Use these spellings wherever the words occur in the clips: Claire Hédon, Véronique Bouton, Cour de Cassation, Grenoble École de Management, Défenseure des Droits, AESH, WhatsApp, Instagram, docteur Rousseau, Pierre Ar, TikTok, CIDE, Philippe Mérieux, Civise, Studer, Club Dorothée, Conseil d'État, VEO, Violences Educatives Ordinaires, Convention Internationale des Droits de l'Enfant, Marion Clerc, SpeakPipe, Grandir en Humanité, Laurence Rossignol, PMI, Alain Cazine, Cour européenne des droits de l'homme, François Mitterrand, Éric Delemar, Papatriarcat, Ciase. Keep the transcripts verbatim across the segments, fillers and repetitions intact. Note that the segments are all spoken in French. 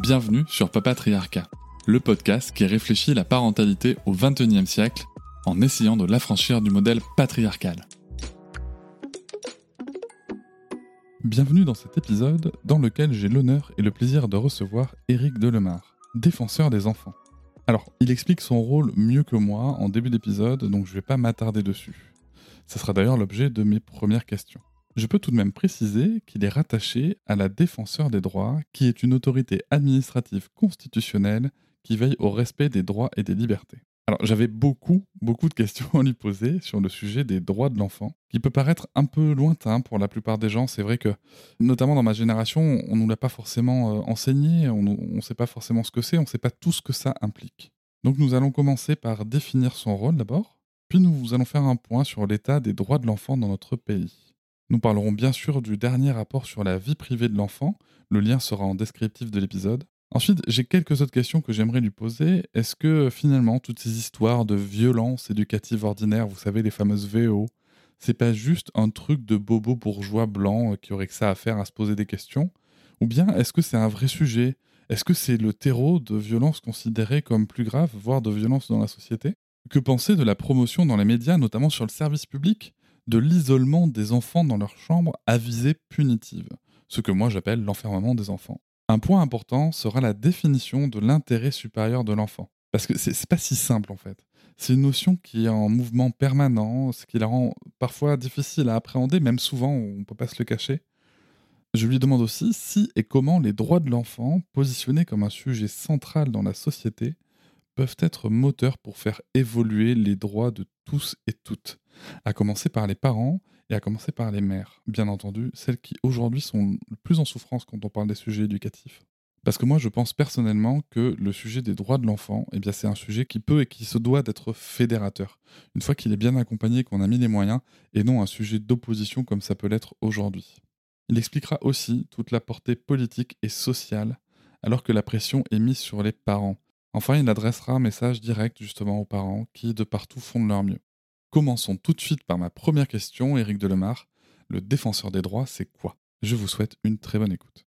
Bienvenue sur Papatriarcat, le podcast qui réfléchit la parentalité au vingt et unième siècle en essayant de l'affranchir du modèle patriarcal. Bienvenue dans cet épisode dans lequel j'ai l'honneur et le plaisir de recevoir Éric Delemar, défenseur des enfants. Alors, il explique son rôle mieux que moi en début d'épisode, donc je ne vais pas m'attarder dessus. Ça sera d'ailleurs l'objet de mes premières questions. Je peux tout de même préciser qu'il est rattaché à la Défenseure des Droits, qui est une autorité administrative constitutionnelle qui veille au respect des droits et des libertés. Alors, j'avais beaucoup, beaucoup de questions à lui poser sur le sujet des droits de l'enfant, qui peut paraître un peu lointain pour la plupart des gens. C'est vrai que, notamment dans ma génération, on ne nous l'a pas forcément enseigné, on ne sait pas forcément ce que c'est, on ne sait pas tout ce que ça implique. Donc nous allons commencer par définir son rôle d'abord, puis nous allons faire un point sur l'état des droits de l'enfant dans notre pays. Nous parlerons bien sûr du dernier rapport sur la vie privée de l'enfant, le lien sera en descriptif de l'épisode. Ensuite, j'ai quelques autres questions que j'aimerais lui poser. Est-ce que, finalement, toutes ces histoires de violences éducatives ordinaires, vous savez, les fameuses V O, c'est pas juste un truc de bobo bourgeois blanc qui aurait que ça à faire à se poser des questions? Ou bien, est-ce que c'est un vrai sujet? Est-ce que c'est le terreau de violences considérées comme plus graves, voire de violences dans la société? Que penser de la promotion dans les médias, notamment sur le service public, de l'isolement des enfants dans leur chambre à visée punitive? Ce que moi j'appelle l'enfermement des enfants. Un point important sera la définition de l'intérêt supérieur de l'enfant. Parce que c'est, c'est pas si simple en fait. C'est une notion qui est en mouvement permanent, ce qui la rend parfois difficile à appréhender, même souvent on peut pas se le cacher. Je lui demande aussi si et comment les droits de l'enfant, positionnés comme un sujet central dans la société, peuvent être moteurs pour faire évoluer les droits de tous et toutes, à commencer par les parents et à commencer par les mères, bien entendu, celles qui aujourd'hui sont le plus en souffrance quand on parle des sujets éducatifs. Parce que moi, je pense personnellement que le sujet des droits de l'enfant, eh bien, c'est un sujet qui peut et qui se doit d'être fédérateur, une fois qu'il est bien accompagné, qu'on a mis les moyens, et non un sujet d'opposition comme ça peut l'être aujourd'hui. Il expliquera aussi toute la portée politique et sociale, alors que la pression est mise sur les parents. Enfin, il adressera un message direct justement aux parents qui, de partout, font de leur mieux. Commençons tout de suite par ma première question, Éric Delemar. Le défenseur des droits, c'est quoi? Je vous souhaite une très bonne écoute.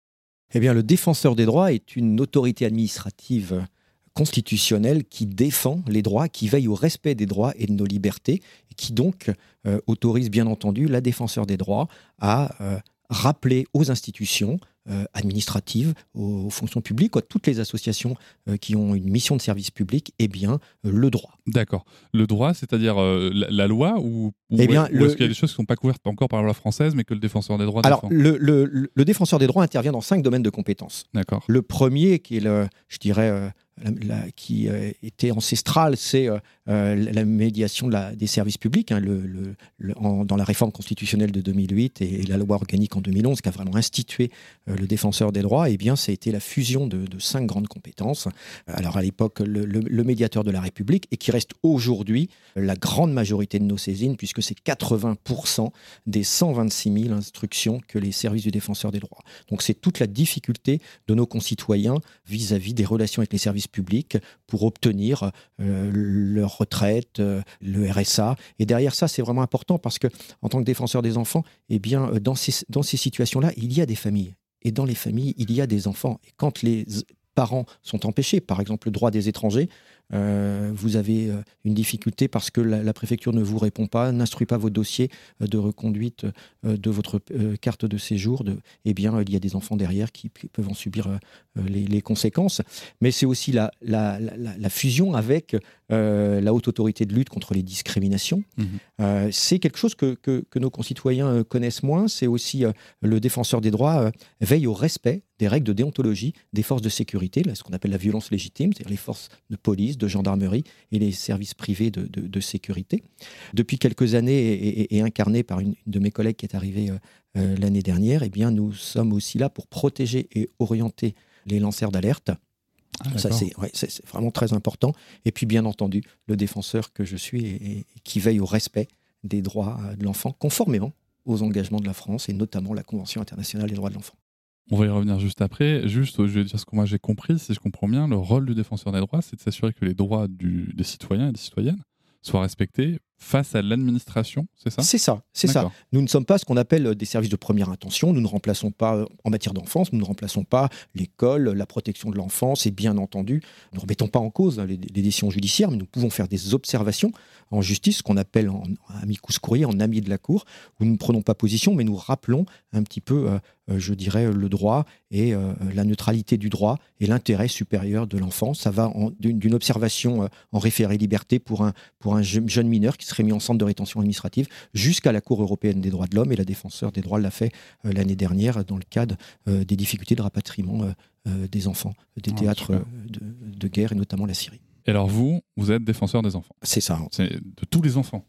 Eh bien, le défenseur des droits est une autorité administrative constitutionnelle qui défend les droits, qui veille au respect des droits et de nos libertés, et qui donc euh, autorise, bien entendu, la défenseur des droits à euh, rappeler aux institutions euh, administratives, aux, aux fonctions publiques, à toutes les associations euh, qui ont une mission de service public, eh bien, euh, le droit. D'accord. Le droit, c'est-à-dire euh, la, la loi ou, ou, eh bien, ou le, est-ce qu'il y a des choses qui ne sont pas couvertes encore par la loi française, mais que le défenseur des droits alors, défend ? Alors, le, le, le défenseur des droits intervient dans cinq domaines de compétences. D'accord. Le premier, qui est, le, je dirais... Euh, La, la, qui euh, était ancestrale, c'est euh, la, la médiation de la, des services publics, hein, le, le, le, en, dans la réforme constitutionnelle de deux mille huit et, et la loi organique en deux mille onze qui a vraiment institué euh, le défenseur des droits, et eh bien ça a été la fusion de, de cinq grandes compétences. Alors à l'époque, le, le, le médiateur de la République, et qui reste aujourd'hui la grande majorité de nos saisines, puisque c'est quatre-vingts pour cent des cent vingt-six mille instructions que les services du défenseur des droits. Donc c'est toute la difficulté de nos concitoyens vis-à-vis des relations avec les services public pour obtenir euh, leur retraite, euh, le R S A. Et derrière ça, c'est vraiment important parce que, en tant que défenseur des enfants, eh bien, dans ces, dans ces situations-là, il y a des familles. Et dans les familles, il y a des enfants. Et quand les parents sont empêchés, par exemple le droit des étrangers, euh, vous avez une difficulté parce que la, la préfecture ne vous répond pas, n'instruit pas vos dossiers de reconduite de votre carte de séjour, de, eh bien il y a des enfants derrière qui peuvent en subir les, les conséquences. Mais c'est aussi la, la, la, la fusion avec euh, la haute autorité de lutte contre les discriminations. Mmh. Euh, c'est quelque chose que, que, que nos concitoyens connaissent moins. C'est aussi euh, le défenseur des droits euh, veille au respect des règles de déontologie des forces de sécurité, là, ce qu'on appelle la violence légitime, c'est-à-dire les forces de police, services de gendarmerie et les services privés de, de, de sécurité. Depuis quelques années, et, et, et incarné par une de mes collègues qui est arrivée euh, l'année dernière, eh bien, nous sommes aussi là pour protéger et orienter les lanceurs d'alerte. Ah, ça, c'est, ouais, c'est, c'est vraiment très important. Et puis, bien entendu, le défenseur que je suis et, et qui veille au respect des droits de l'enfant, conformément aux engagements de la France et notamment la Convention internationale des droits de l'enfant. On va y revenir juste après. Juste, je vais dire ce que moi j'ai compris. Si je comprends bien, le rôle du défenseur des droits, c'est de s'assurer que les droits du, des citoyens et des citoyennes soient respectés face à l'administration, c'est ça ? C'est ça, c'est D'accord. ça. Nous ne sommes pas ce qu'on appelle des services de première intention. Nous ne remplaçons pas, en matière d'enfance, nous ne remplaçons pas l'école, la protection de l'enfance et bien entendu, nous ne remettons pas en cause les, les décisions judiciaires, mais nous pouvons faire des observations en justice, ce qu'on appelle en, en amicus curiae, en ami de la Cour, où nous ne prenons pas position, mais nous rappelons un petit peu, euh, je dirais, le droit et euh, la neutralité du droit et l'intérêt supérieur de l'enfant. Ça va en, d'une, d'une observation euh, en référé liberté pour un, pour un jeune mineur qui serait mis en centre de rétention administrative jusqu'à la Cour européenne des droits de l'homme. Et la Défenseure des droits l'a fait euh, l'année dernière dans le cadre euh, des difficultés de rapatriement euh, euh, des enfants, des ah, théâtres euh, de, de guerre et notamment la Syrie. Et alors vous, vous êtes défenseur des enfants. C'est ça. C'est de tous les enfants.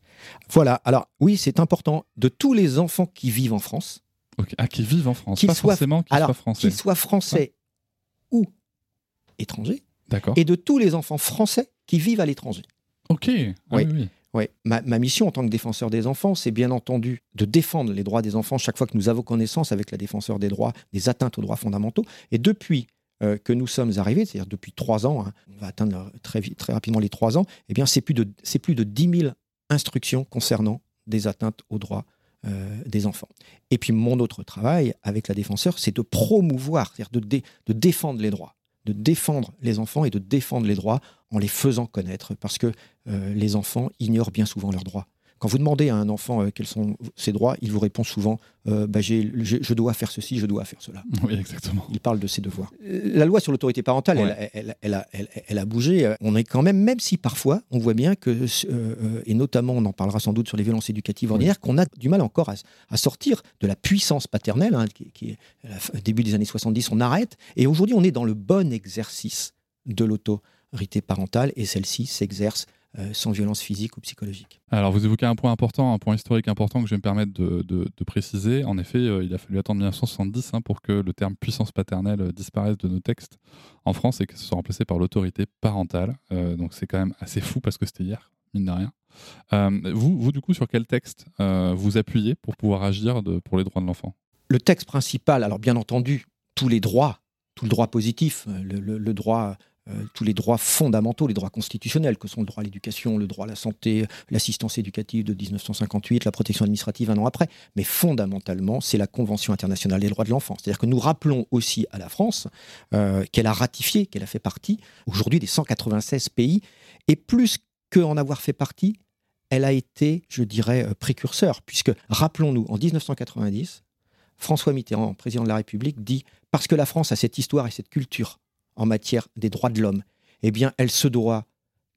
Voilà. Alors oui, c'est important. De tous les enfants qui vivent en France. Okay. Ah, qui vivent en France. Qu'ils pas soient, forcément qu'ils alors, soient français. Qu'ils soient français ah. ou étrangers. D'accord. Et de tous les enfants français qui vivent à l'étranger. Ok. Ah, oui. oui, oui. Oui, ma, ma mission en tant que défenseur des enfants, c'est bien entendu de défendre les droits des enfants chaque fois que nous avons connaissance avec la défenseur des droits des atteintes aux droits fondamentaux. Et depuis euh, que nous sommes arrivés, c'est-à-dire depuis trois ans, hein, on va atteindre très, très rapidement les trois ans, eh bien c'est plus de, c'est plus de dix mille instructions concernant des atteintes aux droits euh, des enfants. Et puis mon autre travail avec la défenseur, c'est de promouvoir, c'est-à-dire de, dé, de défendre les droits. de défendre les enfants et de défendre les droits en les faisant connaître, parce que euh, les enfants ignorent bien souvent leurs droits. Quand vous demandez à un enfant euh, quels sont ses droits, il vous répond souvent euh, bah, j'ai, je, je dois faire ceci, je dois faire cela. Oui, exactement. Il parle de ses devoirs. La loi sur l'autorité parentale, ouais. elle, elle, elle, a, elle, elle a bougé. On est quand même, même si parfois, on voit bien que, euh, et notamment, on en parlera sans doute sur les violences éducatives ordinaires, oui. qu'on a du mal encore à, à sortir de la puissance paternelle, hein, qui, qui est au début des années soixante-dix, on arrête. Et aujourd'hui, on est dans le bon exercice de l'autorité parentale, et celle-ci s'exerce Euh, sans violence physique ou psychologique. Alors vous évoquez un point important, un point historique important que je vais me permettre de, de, de préciser. En effet, euh, il a fallu attendre dix-neuf cent soixante-dix hein, pour que le terme puissance paternelle disparaisse de nos textes en France et que ce soit remplacé par l'autorité parentale. Euh, donc c'est quand même assez fou parce que c'était hier, mine de rien. Euh, vous, vous, du coup, sur quel texte euh, vous appuyez pour pouvoir agir de, pour les droits de l'enfant ? Le texte principal, alors bien entendu, tous les droits, tout le droit positif, le, le, le droit... tous les droits fondamentaux, les droits constitutionnels, que sont le droit à l'éducation, le droit à la santé, l'assistance éducative de dix-neuf cent cinquante-huit, la protection administrative un an après. Mais fondamentalement, c'est la Convention internationale des droits de l'enfant. C'est-à-dire que nous rappelons aussi à la France euh, qu'elle a ratifié, qu'elle a fait partie aujourd'hui des cent quatre-vingt-seize pays. Et plus qu'en avoir fait partie, elle a été, je dirais, précurseur. Puisque, rappelons-nous, en dix-neuf cent quatre-vingt-dix, François Mitterrand, président de la République, dit « Parce que la France a cette histoire et cette culture » en matière des droits de l'homme, eh bien, elle se doit,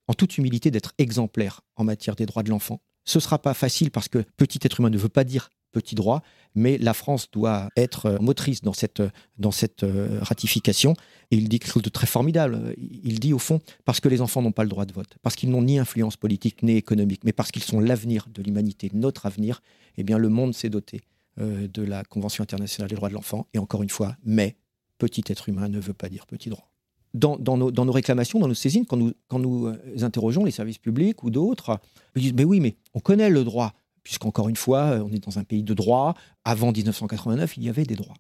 en toute humilité, d'être exemplaire en matière des droits de l'enfant. Ce ne sera pas facile parce que petit être humain ne veut pas dire petit droit, mais la France doit être motrice dans cette, dans cette ratification. Et il dit quelque chose de très formidable. Il dit, au fond, parce que les enfants n'ont pas le droit de vote, parce qu'ils n'ont ni influence politique, ni économique, mais parce qu'ils sont l'avenir de l'humanité, notre avenir, eh bien, le monde s'est doté euh, de la Convention internationale des droits de l'enfant. Et encore une fois, mais petit être humain ne veut pas dire petit droit. Dans, dans, nos, dans nos réclamations, dans nos saisines, quand nous, quand nous interrogeons les services publics ou d'autres, ils disent « Mais oui, mais on connaît le droit, puisqu'encore une fois, on est dans un pays de droit. Avant dix-neuf cent quatre-vingt-neuf, il y avait des droits. »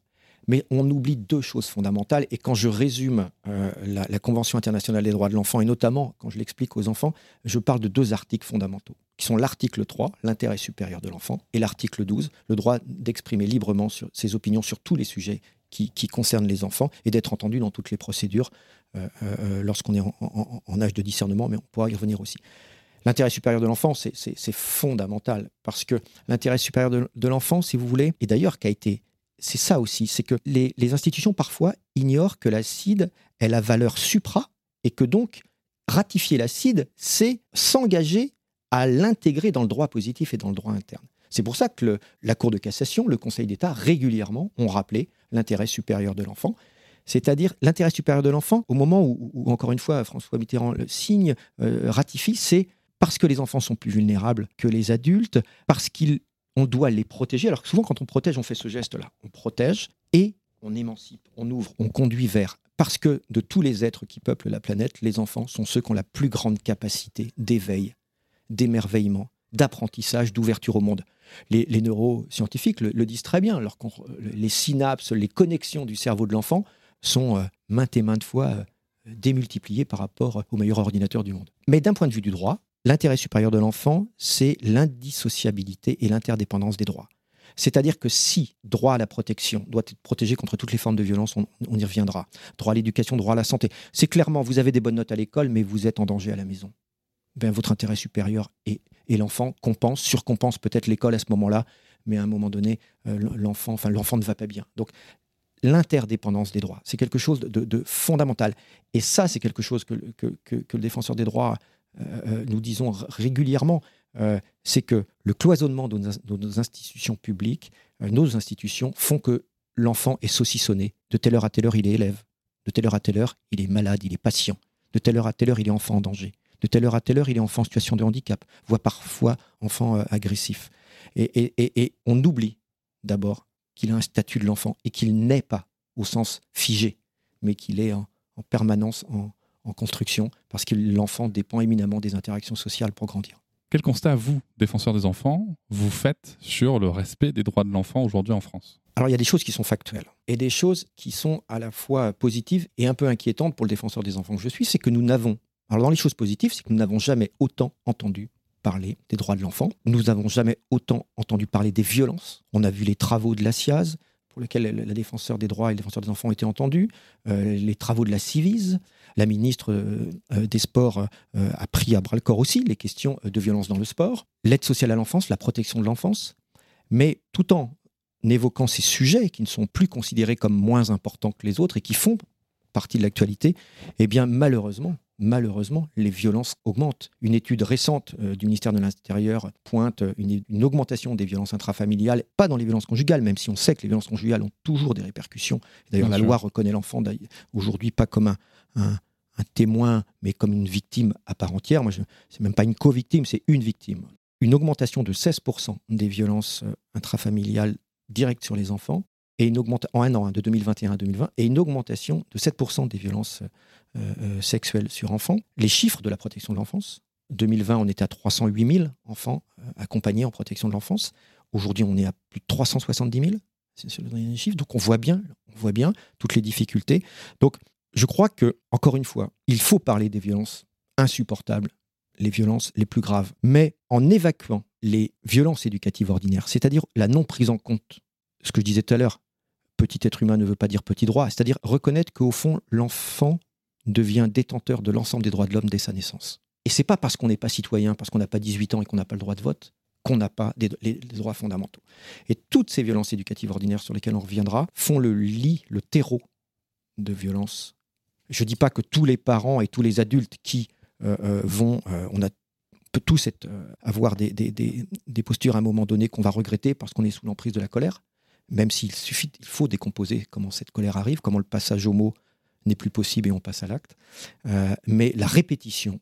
Mais on oublie deux choses fondamentales. Et quand je résume euh, la, la Convention internationale des droits de l'enfant, et notamment quand je l'explique aux enfants, je parle de deux articles fondamentaux, qui sont l'article trois, l'intérêt supérieur de l'enfant, et l'article douze, le droit d'exprimer librement sur, ses opinions sur tous les sujets qui, qui concernent les enfants, et d'être entendu dans toutes les procédures euh, euh, lorsqu'on est en, en, en âge de discernement, mais on pourra y revenir aussi. L'intérêt supérieur de l'enfant, c'est, c'est, c'est fondamental, parce que l'intérêt supérieur de, de l'enfant, si vous voulez, et d'ailleurs qui a été... C'est ça aussi, c'est que les, les institutions parfois ignorent que la C I D E est la valeur supra, et que donc ratifier la C I D E, c'est s'engager à l'intégrer dans le droit positif et dans le droit interne. C'est pour ça que le, la Cour de Cassation, le Conseil d'État, régulièrement ont rappelé l'intérêt supérieur de l'enfant. c'est-à-dire l'intérêt supérieur de l'enfant, au moment où, où encore une fois, François Mitterrand le signe, euh, ratifie, c'est parce que les enfants sont plus vulnérables que les adultes, parce qu'on doit les protéger. Alors que souvent, quand on protège, on fait ce geste-là. On protège et on émancipe, on ouvre, on conduit vers. Parce que de tous les êtres qui peuplent la planète, les enfants sont ceux qui ont la plus grande capacité d'éveil, d'émerveillement, d'apprentissage, d'ouverture au monde. Les, les neuroscientifiques le, le disent très bien. Alors qu'on, les synapses, les connexions du cerveau de l'enfant sont euh, maintes et maintes fois euh, démultipliées par rapport au meilleur ordinateur du monde. Mais d'un point de vue du droit, l'intérêt supérieur de l'enfant, c'est l'indissociabilité et l'interdépendance des droits. C'est-à-dire que si droit à la protection doit être protégé contre toutes les formes de violence, on, on y reviendra. Droit à l'éducation, droit à la santé. C'est clairement, vous avez des bonnes notes à l'école, mais vous êtes en danger à la maison. Ben, votre intérêt supérieur et, et l'enfant compense, surcompense peut-être l'école à ce moment-là, mais à un moment donné, euh, l'enfant, enfin, l'enfant ne va pas bien. Donc, l'interdépendance des droits, c'est quelque chose de, de fondamental. Et ça, c'est quelque chose que, que, que, que le défenseur des droits, euh, nous disons régulièrement, euh, c'est que le cloisonnement de nos, de nos institutions publiques, euh, nos institutions, font que l'enfant est saucissonné. De telle heure à telle heure, il est élève. De telle heure à telle heure, il est malade, il est patient. De telle heure à telle heure, il est enfant en danger. De telle heure à telle heure, il est enfant en situation de handicap, voire parfois enfant euh, agressif. Et, et, et, et on oublie d'abord qu'il a un statut de l'enfant et qu'il n'est pas au sens figé, mais qu'il est en, en permanence en, en construction, parce que l'enfant dépend éminemment des interactions sociales pour grandir. Quel constat, vous, défenseurs des enfants, vous faites sur le respect des droits de l'enfant aujourd'hui en France ? Alors, il y a des choses qui sont factuelles et des choses qui sont à la fois positives et un peu inquiétantes pour le défenseur des enfants que je suis, c'est que nous n'avons Alors, dans les choses positives, c'est que nous n'avons jamais autant entendu parler des droits de l'enfant. Nous n'avons jamais autant entendu parler des violences. On a vu les travaux de la Ciase, pour lesquels la défenseur des droits et le défenseur des enfants ont été entendus, euh, les travaux de la Civise. La ministre euh, des Sports euh, a pris à bras-le-corps aussi les questions de violence dans le sport, l'aide sociale à l'enfance, la protection de l'enfance. Mais tout en évoquant ces sujets qui ne sont plus considérés comme moins importants que les autres et qui font partie de l'actualité, eh bien, malheureusement, Malheureusement, les violences augmentent. Une étude récente euh, du ministère de l'Intérieur pointe une, une augmentation des violences intrafamiliales, pas dans les violences conjugales, même si on sait que les violences conjugales ont toujours des répercussions. D'ailleurs, Bien la sûr. loi reconnaît l'enfant aujourd'hui pas comme un, un, un témoin, mais comme une victime à part entière. Moi, je, c'est même pas une co-victime, c'est une victime. Une augmentation de seize pour cent des violences euh, intrafamiliales directes sur les enfants, et une augmentation en un an, hein, de deux mille vingt et un à deux mille vingt, et une augmentation de sept pour cent des violences euh, euh, sexuelles sur enfants. Les chiffres de la protection de l'enfance, deux mille vingt, on était à trois cent huit mille enfants euh, accompagnés en protection de l'enfance. Aujourd'hui, on est à plus de trois cent soixante-dix mille, c'est le dernier chiffre. Donc, on voit bien, on voit bien toutes les difficultés. Donc, je crois que, encore une fois, il faut parler des violences insupportables, les violences les plus graves, mais en évacuant les violences éducatives ordinaires, c'est-à-dire la non prise en compte. Ce que je disais tout à l'heure, petit être humain ne veut pas dire petit droit, c'est-à-dire reconnaître qu'au fond, l'enfant devient détenteur de l'ensemble des droits de l'homme dès sa naissance. Et ce n'est pas parce qu'on n'est pas citoyen, parce qu'on n'a pas dix-huit ans et qu'on n'a pas le droit de vote, qu'on n'a pas des, les, les droits fondamentaux. Et toutes ces violences éducatives ordinaires sur lesquelles on reviendra font le lit, le terreau de violences. Je ne dis pas que tous les parents et tous les adultes qui euh, euh, vont... Euh, on a peut tous être, euh, avoir des, des, des, des postures à un moment donné qu'on va regretter parce qu'on est sous l'emprise de la colère. Même s'il suffit, il faut décomposer comment cette colère arrive, comment le passage aux mots n'est plus possible et on passe à l'acte. Euh, mais la répétition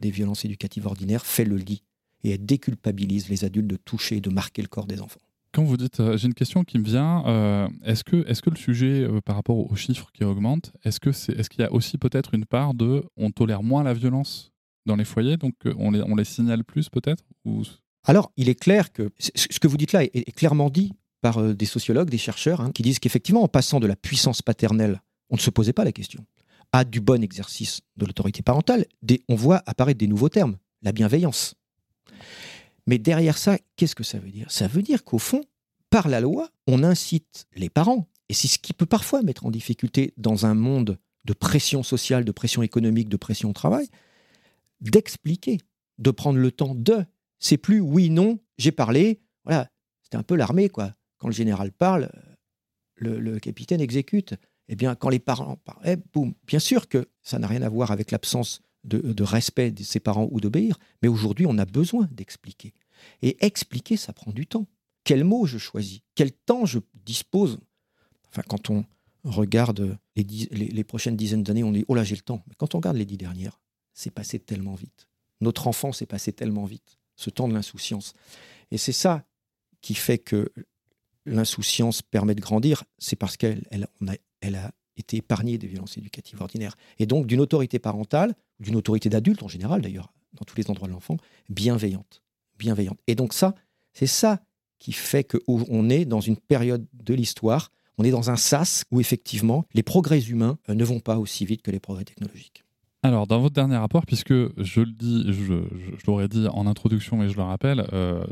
des violences éducatives ordinaires fait le lit et elle déculpabilise les adultes de toucher et de marquer le corps des enfants. Quand vous dites, euh, j'ai une question qui me vient, euh, est-ce que, est-ce que le sujet euh, par rapport aux chiffres qui augmentent, est-ce que c'est, est-ce qu'il y a aussi peut-être une part de on tolère moins la violence dans les foyers, donc on les, on les signale plus peut-être ou... Alors, il est clair que ce que vous dites là est, est clairement dit par des sociologues, des chercheurs, hein, qui disent qu'effectivement, en passant de la puissance paternelle, on ne se posait pas la question, à du bon exercice de l'autorité parentale, des, on voit apparaître des nouveaux termes, la bienveillance. Mais derrière ça, qu'est-ce que ça veut dire ? Ça veut dire qu'au fond, par la loi, on incite les parents, et c'est ce qui peut parfois mettre en difficulté dans un monde de pression sociale, de pression économique, de pression au travail, d'expliquer, de prendre le temps de. C'est plus oui, non, j'ai parlé, voilà, c'était un peu l'armée, quoi. Quand le général parle, le, le capitaine exécute. Eh bien, quand les parents parlent, eh, boum, bien sûr que ça n'a rien à voir avec l'absence de, de respect de ses parents ou d'obéir, mais aujourd'hui, on a besoin d'expliquer. Et expliquer, ça prend du temps. Quel mot je choisis ? Quel temps je dispose ? Enfin, quand on, regarde les, dix, les, les prochaines dizaines d'années, on dit « oh là, j'ai le temps ». Mais quand on regarde les dix dernières, c'est passé tellement vite. Notre enfance est passé tellement vite, ce temps de l'insouciance. Et c'est ça qui fait que l'insouciance permet de grandir, c'est parce qu'elle elle, on a, elle a été épargnée des violences éducatives ordinaires. Et donc d'une autorité parentale, d'une autorité d'adulte en général d'ailleurs, dans tous les endroits de l'enfant, bienveillante. bienveillante. Et donc ça, c'est ça qui fait qu'on est dans une période de l'histoire, on est dans un sas où effectivement les progrès humains ne vont pas aussi vite que les progrès technologiques. Alors, dans votre dernier rapport, puisque je le dis, je, je, je l'aurais dit en introduction, mais je le rappelle, euh,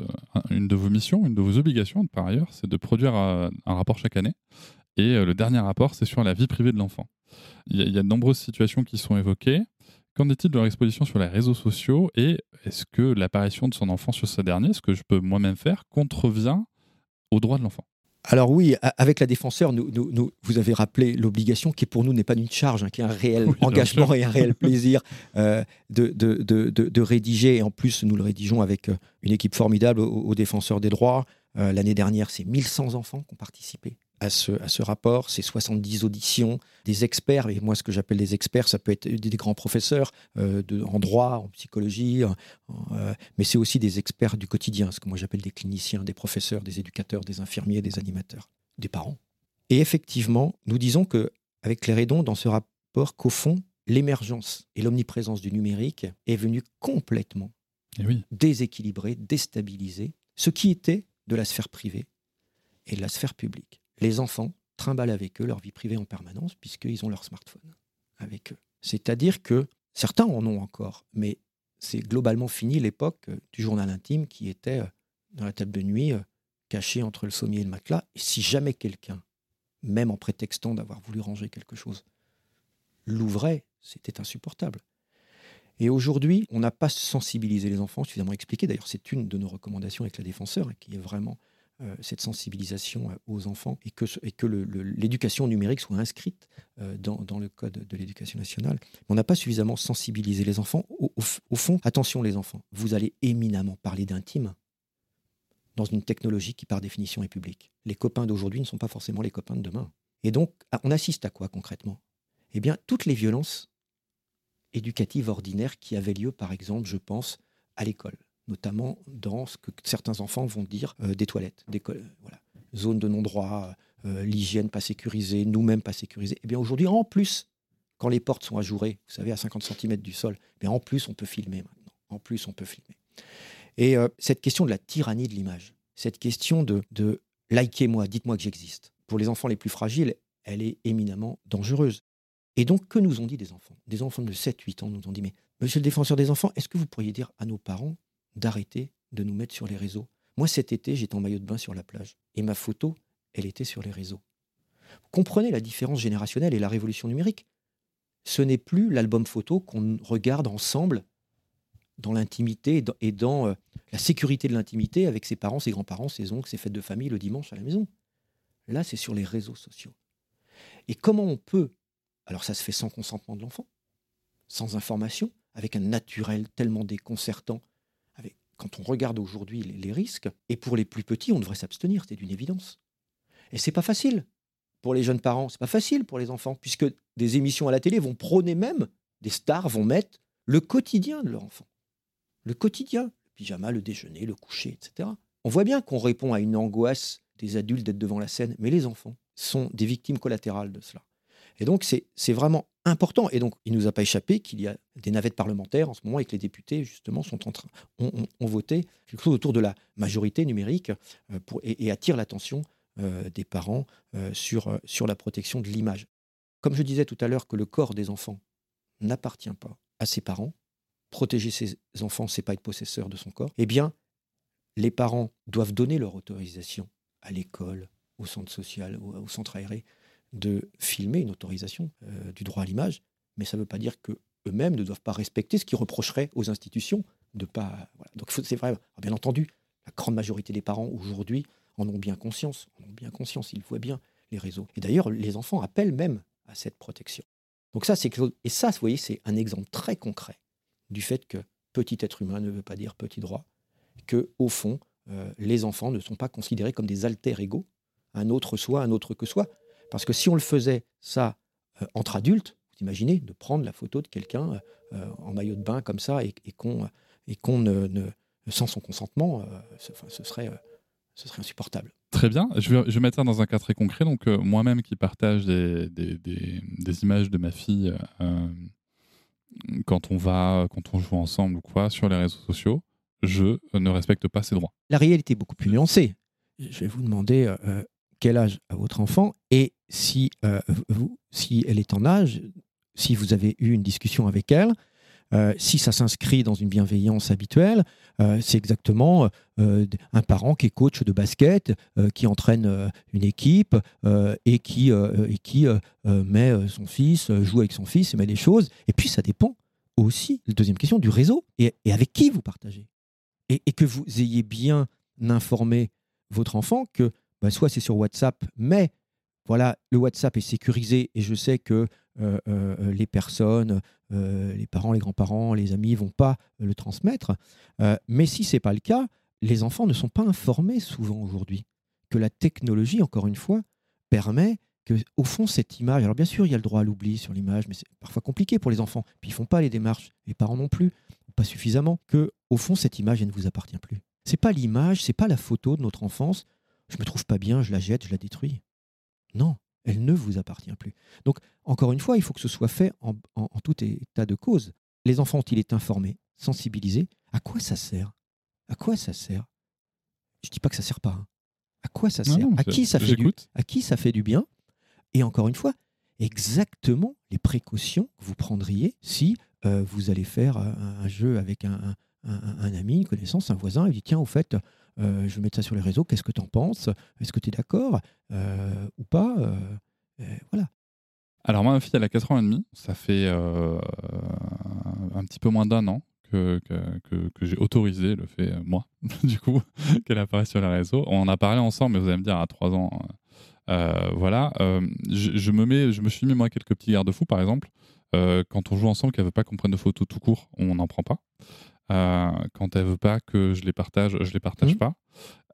une de vos missions, une de vos obligations, par ailleurs, c'est de produire euh, un rapport chaque année. Et euh, le dernier rapport, c'est sur la vie privée de l'enfant. Il y, y a de nombreuses situations qui sont évoquées. Qu'en est-il de leur exposition sur les réseaux sociaux et est-ce que l'apparition de son enfant sur ce dernier, ce que je peux moi-même faire, contrevient aux droits de l'enfant ? Alors oui, avec la Défenseure, nous, nous, nous, vous avez rappelé l'obligation qui pour nous n'est pas une charge, hein, qui est un réel oui, engagement et un réel plaisir euh, de, de, de, de, de rédiger. Et en plus, nous le rédigeons avec une équipe formidable aux, aux Défenseurs des Droits. Euh, l'année dernière, c'est mille cent enfants qui ont participé à ce, à ce rapport. C'est soixante-dix auditions, des experts. Et moi, ce que j'appelle des experts, ça peut être des grands professeurs euh, de, en droit, en psychologie, en, euh, mais c'est aussi des experts du quotidien, ce que moi j'appelle des cliniciens, des professeurs, des éducateurs, des infirmiers, des animateurs, des parents. Et effectivement, nous disons qu'avec Claire Hédon, dans ce rapport, qu'au fond, l'émergence et l'omniprésence du numérique est venue complètement et oui. déséquilibrer, déstabiliser ce qui était de la sphère privée et de la sphère publique. Les enfants trimballent avec eux leur vie privée en permanence puisqu'ils ont leur smartphone avec eux. C'est-à-dire que certains en ont encore, mais c'est globalement fini l'époque du journal intime qui était dans la table de nuit, caché entre le sommier et le matelas. Et si jamais quelqu'un, même en prétextant d'avoir voulu ranger quelque chose, l'ouvrait, c'était insupportable. Et aujourd'hui, on n'a pas sensibilisé les enfants suffisamment expliqué. D'ailleurs, c'est une de nos recommandations avec la Défenseure qui est vraiment euh, cette sensibilisation euh, aux enfants et que, et que le, le, l'éducation numérique soit inscrite euh, dans, dans le Code de l'éducation nationale. Mais on n'a pas suffisamment sensibilisé les enfants. Au, au, au fond, attention les enfants, vous allez éminemment parler d'intime dans une technologie qui par définition est publique. Les copains d'aujourd'hui ne sont pas forcément les copains de demain. Et donc, on assiste à quoi concrètement ? Eh bien, toutes les violences éducatives ordinaires qui avaient lieu, par exemple, je pense, à l'école, notamment dans ce que certains enfants vont dire euh, des toilettes, des co- voilà. Zone de non-droit, euh, l'hygiène pas sécurisée, nous-mêmes pas sécurisés. Et bien aujourd'hui, en plus, quand les portes sont ajourées, vous savez, à cinquante centimètres du sol, bien en plus, on peut filmer maintenant. En plus, on peut filmer. Et euh, cette question de la tyrannie de l'image, cette question de, de « likez-moi, dites-moi que j'existe », pour les enfants les plus fragiles, elle est éminemment dangereuse. Et donc, que nous ont dit des enfants ? Des enfants de sept huit ans nous ont dit « Mais monsieur le défenseur des enfants, est-ce que vous pourriez dire à nos parents d'arrêter de nous mettre sur les réseaux ? Moi, cet été, j'étais en maillot de bain sur la plage et ma photo, elle était sur les réseaux. » Comprenez la différence générationnelle et la révolution numérique. Ce n'est plus l'album photo qu'on regarde ensemble dans l'intimité et dans, et dans euh, la sécurité de l'intimité avec ses parents, ses grands-parents, ses oncles, ses fêtes de famille le dimanche à la maison. Là, c'est sur les réseaux sociaux. Et comment on peut... Alors ça se fait sans consentement de l'enfant, sans information, avec un naturel tellement déconcertant. Avec, quand on regarde aujourd'hui les, les risques, et pour les plus petits, on devrait s'abstenir, c'est d'une évidence. Et c'est pas facile pour les jeunes parents, c'est pas facile pour les enfants, puisque des émissions à la télé vont prôner même, des stars vont mettre le quotidien de leur enfant. Le quotidien, le pyjama, le déjeuner, le coucher, et cetera. On voit bien qu'on répond à une angoisse des adultes d'être devant la scène, mais les enfants sont des victimes collatérales de cela. Et donc, c'est, c'est vraiment important. Et donc, il ne nous a pas échappé qu'il y a des navettes parlementaires en ce moment et que les députés, justement, sont en train, ont, ont, ont voté quelque chose autour de la majorité numérique euh, pour, et, et attire l'attention euh, des parents euh, sur, euh, sur la protection de l'image. Comme je disais tout à l'heure que le corps des enfants n'appartient pas à ses parents, protéger ses enfants, ce n'est pas être possesseur de son corps, eh bien, les parents doivent donner leur autorisation à l'école, au centre social, au, au centre aéré, de filmer une autorisation euh, du droit à l'image, mais ça ne veut pas dire qu'eux-mêmes ne doivent pas respecter ce qui reprocherait aux institutions de pas... Voilà. Donc faut, c'est vrai, alors, bien entendu, la grande majorité des parents aujourd'hui en ont bien conscience, en ont bien conscience, ils voient bien les réseaux. Et d'ailleurs, les enfants appellent même à cette protection. Donc ça, c'est quelque chose... Et ça, vous voyez, c'est un exemple très concret du fait que petit être humain ne veut pas dire petit droit, que au fond, euh, les enfants ne sont pas considérés comme des alter ego, un autre soi, un autre que soi, Parce que si on le faisait, ça, euh, entre adultes, vous imaginez, de prendre la photo de quelqu'un euh, en maillot de bain comme ça et, et qu'on, et qu'on ne, ne, sans son consentement, euh, ce, enfin, ce serait... Euh, ce serait insupportable. Très bien. Je vais, je vais m'attarder dans un cas très concret. Donc, euh, moi-même qui partage des, des, des, des images de ma fille euh, quand on va, quand on joue ensemble ou quoi, sur les réseaux sociaux, je ne respecte pas ses droits. La réalité est beaucoup plus nuancée. Je vais vous demander euh, quel âge a votre enfant et si, euh, vous, si elle est en âge, si vous avez eu une discussion avec elle. Euh, si ça s'inscrit dans une bienveillance habituelle, euh, c'est exactement euh, un parent qui est coach de basket, euh, qui entraîne euh, une équipe euh, et qui, euh, et qui euh, met euh, son fils, joue avec son fils, met des choses. Et puis ça dépend aussi, la deuxième question, du réseau et, et avec qui vous partagez. Et, et que vous ayez bien informé votre enfant que bah, soit c'est sur WhatsApp, mais voilà, le WhatsApp est sécurisé et je sais que Euh, euh, les personnes, euh, les parents, les grands-parents, les amis ne vont pas le transmettre. Euh, mais si ce n'est pas le cas, les enfants ne sont pas informés souvent aujourd'hui que la technologie, encore une fois, permet que, au fond, cette image... Alors bien sûr, il y a le droit à l'oubli sur l'image, mais c'est parfois compliqué pour les enfants. Puis ils ne font pas les démarches, les parents non plus, pas suffisamment, qu'au fond, cette image, elle ne vous appartient plus. Ce n'est pas l'image, ce n'est pas la photo de notre enfance. Je ne me trouve pas bien, je la jette, je la détruis. Non. Elle ne vous appartient plus. Donc, encore une fois, il faut que ce soit fait en, en, en tout état de cause. Les enfants ont-ils été informés, sensibilisés ? À quoi ça sert ? À quoi ça sert ? Je ne dis pas que ça ne sert pas. Hein. À quoi ça sert ? À qui ça fait du, à qui ça fait du bien ? Et encore une fois, exactement les précautions que vous prendriez si euh, vous allez faire euh, un jeu avec un, un, un, un ami, une connaissance, un voisin, et vous dites, tiens, au fait... Euh, je vais mettre ça sur les réseaux, qu'est-ce que t'en penses ? Est-ce que t'es d'accord euh, ou pas ? euh, euh, Voilà. Alors moi, ma fille, elle a quatre ans et demi. Ça fait euh, un petit peu moins d'un an que, que, que, que j'ai autorisé le fait, moi, du coup, qu'elle apparaisse sur les réseaux. On en a parlé ensemble, mais vous allez me dire, à trois ans, euh, voilà. Euh, je, je, me mets, je me suis mis, moi, quelques petits garde-fous, par exemple. Euh, quand on joue ensemble, qu'elle ne veut pas qu'on prenne de photos tout court, on n'en prend pas. Euh, quand elle veut pas que je les partage, je les partage mmh. pas.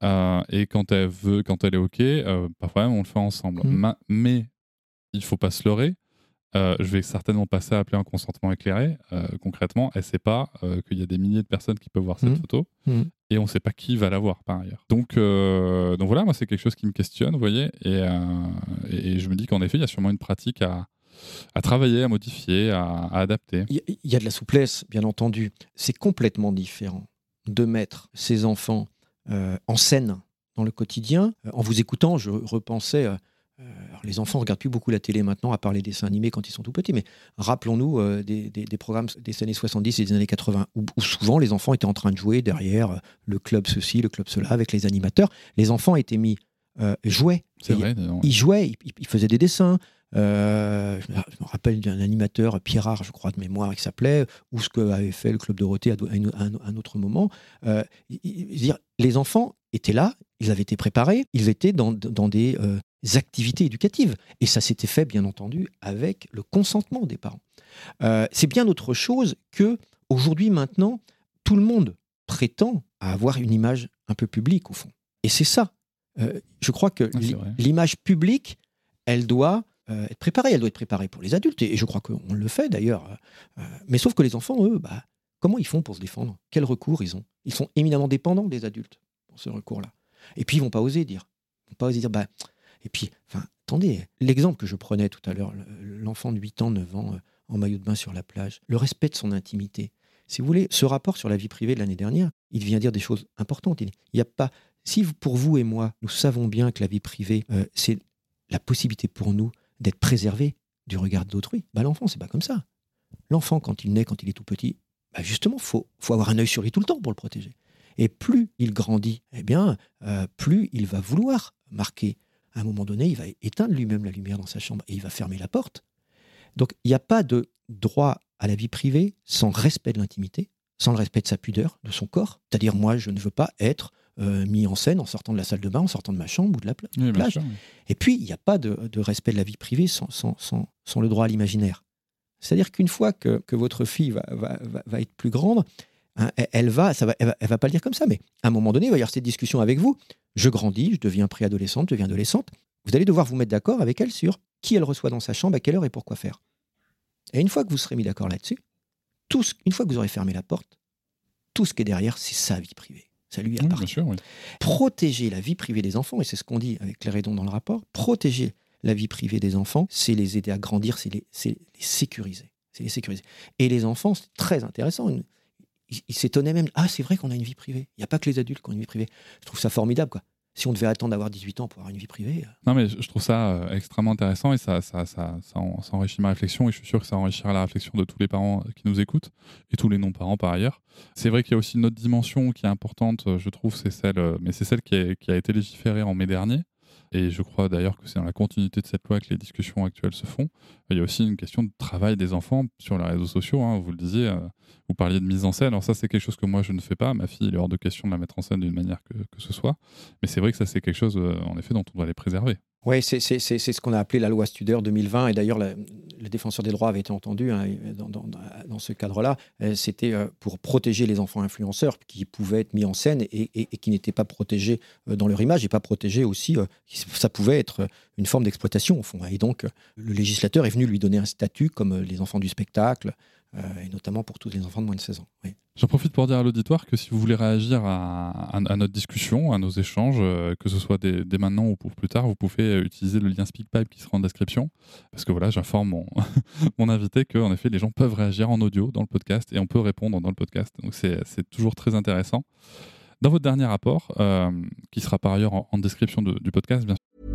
Euh, et quand elle veut, quand elle est ok, euh, parfois même on le fait ensemble. Mmh. Ma- mais il faut pas se leurrer. Euh, je vais certainement passer à appeler un consentement éclairé. Euh, concrètement, elle sait pas euh, qu'il y a des milliers de personnes qui peuvent voir cette mmh. photo mmh. et on sait pas qui va la voir par ailleurs. Donc, euh, donc voilà, moi c'est quelque chose qui me questionne, vous voyez. Et, euh, et, et je me dis qu'en effet, il y a sûrement une pratique à à travailler, à modifier, à, à adapter. Il y a de la souplesse, bien entendu. C'est complètement différent de mettre ces enfants euh, en scène dans le quotidien. En vous écoutant, je repensais... Euh, alors les enfants ne regardent plus beaucoup la télé maintenant, à part les dessins animés quand ils sont tout petits, mais rappelons-nous euh, des, des, des programmes des années soixante-dix et des années quatre-vingts, où, où souvent les enfants étaient en train de jouer derrière le club ceci, le club cela, avec les animateurs. Les enfants étaient mis... Euh, jouaient. C'est vrai, d'ailleurs, ouais. Ils jouaient, ils, ils faisaient des dessins. Euh, je me rappelle d'un animateur, Pierre Ar, je crois, de mémoire, qui s'appelait, ou ce qu'avait fait le Club Dorothée à un autre moment. Euh, dire, les enfants étaient là, ils avaient été préparés, ils étaient dans, dans des euh, activités éducatives. Et ça s'était fait, bien entendu, avec le consentement des parents. Euh, c'est bien autre chose qu'aujourd'hui, maintenant, tout le monde prétend à avoir une image un peu publique, au fond. Et c'est ça. Euh, je crois que ah, l'image publique, elle doit... Euh, être préparée, elle doit être préparée pour les adultes, et, et je crois qu'on le fait d'ailleurs. Euh, mais sauf que les enfants, eux, bah, comment ils font pour se défendre ? Quel recours ils ont ? Ils sont éminemment dépendants des adultes pour ce recours-là. Et puis ils vont pas oser dire, ils vont pas oser dire. Bah, et puis, enfin, attendez, l'exemple que je prenais tout à l'heure, l'enfant de huit ans, neuf ans, euh, en maillot de bain sur la plage, le respect de son intimité. Si vous voulez, ce rapport sur la vie privée de l'année dernière, il vient dire des choses importantes. Il n'y a pas, si pour vous et moi, nous savons bien que la vie privée, euh, c'est la possibilité pour nous d'être préservé du regard d'autrui. Bah, l'enfant, c'est pas comme ça. L'enfant, quand il naît, quand il est tout petit, bah justement, il faut, faut avoir un œil sur lui tout le temps pour le protéger. Et plus il grandit, eh bien, euh, plus il va vouloir marquer. À un moment donné, il va éteindre lui-même la lumière dans sa chambre et il va fermer la porte. Donc, il n'y a pas de droit à la vie privée sans respect de l'intimité, sans le respect de sa pudeur, de son corps. C'est-à-dire, moi, je ne veux pas être... Euh, mis en scène en sortant de la salle de bain, en sortant de ma chambre ou de la pla- oui, plage. Sûr, oui. Et puis, il n'y a pas de, de respect de la vie privée sans, sans, sans, sans le droit à l'imaginaire. C'est-à-dire qu'une fois que, que votre fille va, va, va être plus grande, hein, elle va, ça va, elle va, elle va pas le dire comme ça, mais à un moment donné, il va y avoir cette discussion avec vous. Je grandis, je deviens préadolescente, je deviens adolescente. Vous allez devoir vous mettre d'accord avec elle sur qui elle reçoit dans sa chambre, à quelle heure et pourquoi faire. Et une fois que vous serez mis d'accord là-dessus, tout ce, une fois que vous aurez fermé la porte, tout ce qui est derrière, c'est sa vie privée. Ça lui appartient. Oui, bien sûr, oui. Protéger la vie privée des enfants, et c'est ce qu'on dit avec Claire Hédon dans le rapport, protéger la vie privée des enfants, c'est les aider à grandir, c'est les, c'est les sécuriser. C'est les sécuriser. Et les enfants, c'est très intéressant. Une, ils, ils s'étonnaient même. Ah, c'est vrai qu'on a une vie privée. Il n'y a pas que les adultes qui ont une vie privée. Je trouve ça formidable, quoi. Si on devait attendre d'avoir dix-huit ans pour avoir une vie privée... Non, mais je trouve ça euh, extrêmement intéressant et ça, ça, ça, ça, en, ça enrichit ma réflexion et je suis sûr que ça enrichira la réflexion de tous les parents qui nous écoutent et tous les non-parents par ailleurs. C'est vrai qu'il y a aussi une autre dimension qui est importante, je trouve, c'est celle, mais c'est celle qui, est, qui a été légiférée en mai dernier. Et je crois d'ailleurs que c'est dans la continuité de cette loi que les discussions actuelles se font. Il y a aussi une question de travail des enfants sur les réseaux sociaux, hein, vous le disiez, euh, vous parliez de mise en scène. Alors ça, c'est quelque chose que moi, je ne fais pas. Ma fille, il est hors de question de la mettre en scène d'une manière que, que ce soit. Mais c'est vrai que ça, c'est quelque chose, euh, en effet, dont on doit les préserver. Oui, c'est, c'est, c'est, c'est ce qu'on a appelé la loi Studer deux mille vingt. Et d'ailleurs, la, le défenseur des droits avait été entendu hein, dans, dans, dans ce cadre-là. Euh, c'était euh, pour protéger les enfants influenceurs qui pouvaient être mis en scène et, et, et qui n'étaient pas protégés euh, dans leur image et pas protégés aussi. Euh, ça pouvait être une forme d'exploitation, au fond. Hein. Et donc, euh, le législateur est venu lui donner un statut comme euh, les enfants du spectacle, euh, et notamment pour tous les enfants de moins de seize ans. Oui. J'en profite pour dire à l'auditoire que si vous voulez réagir à, à, à notre discussion, à nos échanges, euh, que ce soit dès, dès maintenant ou pour plus tard, vous pouvez utiliser le lien SpeakPipe qui sera en description. Parce que voilà, j'informe mon, mon invité qu'en effet, les gens peuvent réagir en audio dans le podcast et on peut répondre dans le podcast. Donc c'est, c'est toujours très intéressant. Dans votre dernier rapport, euh, qui sera par ailleurs en, en description de, du podcast, bien sûr.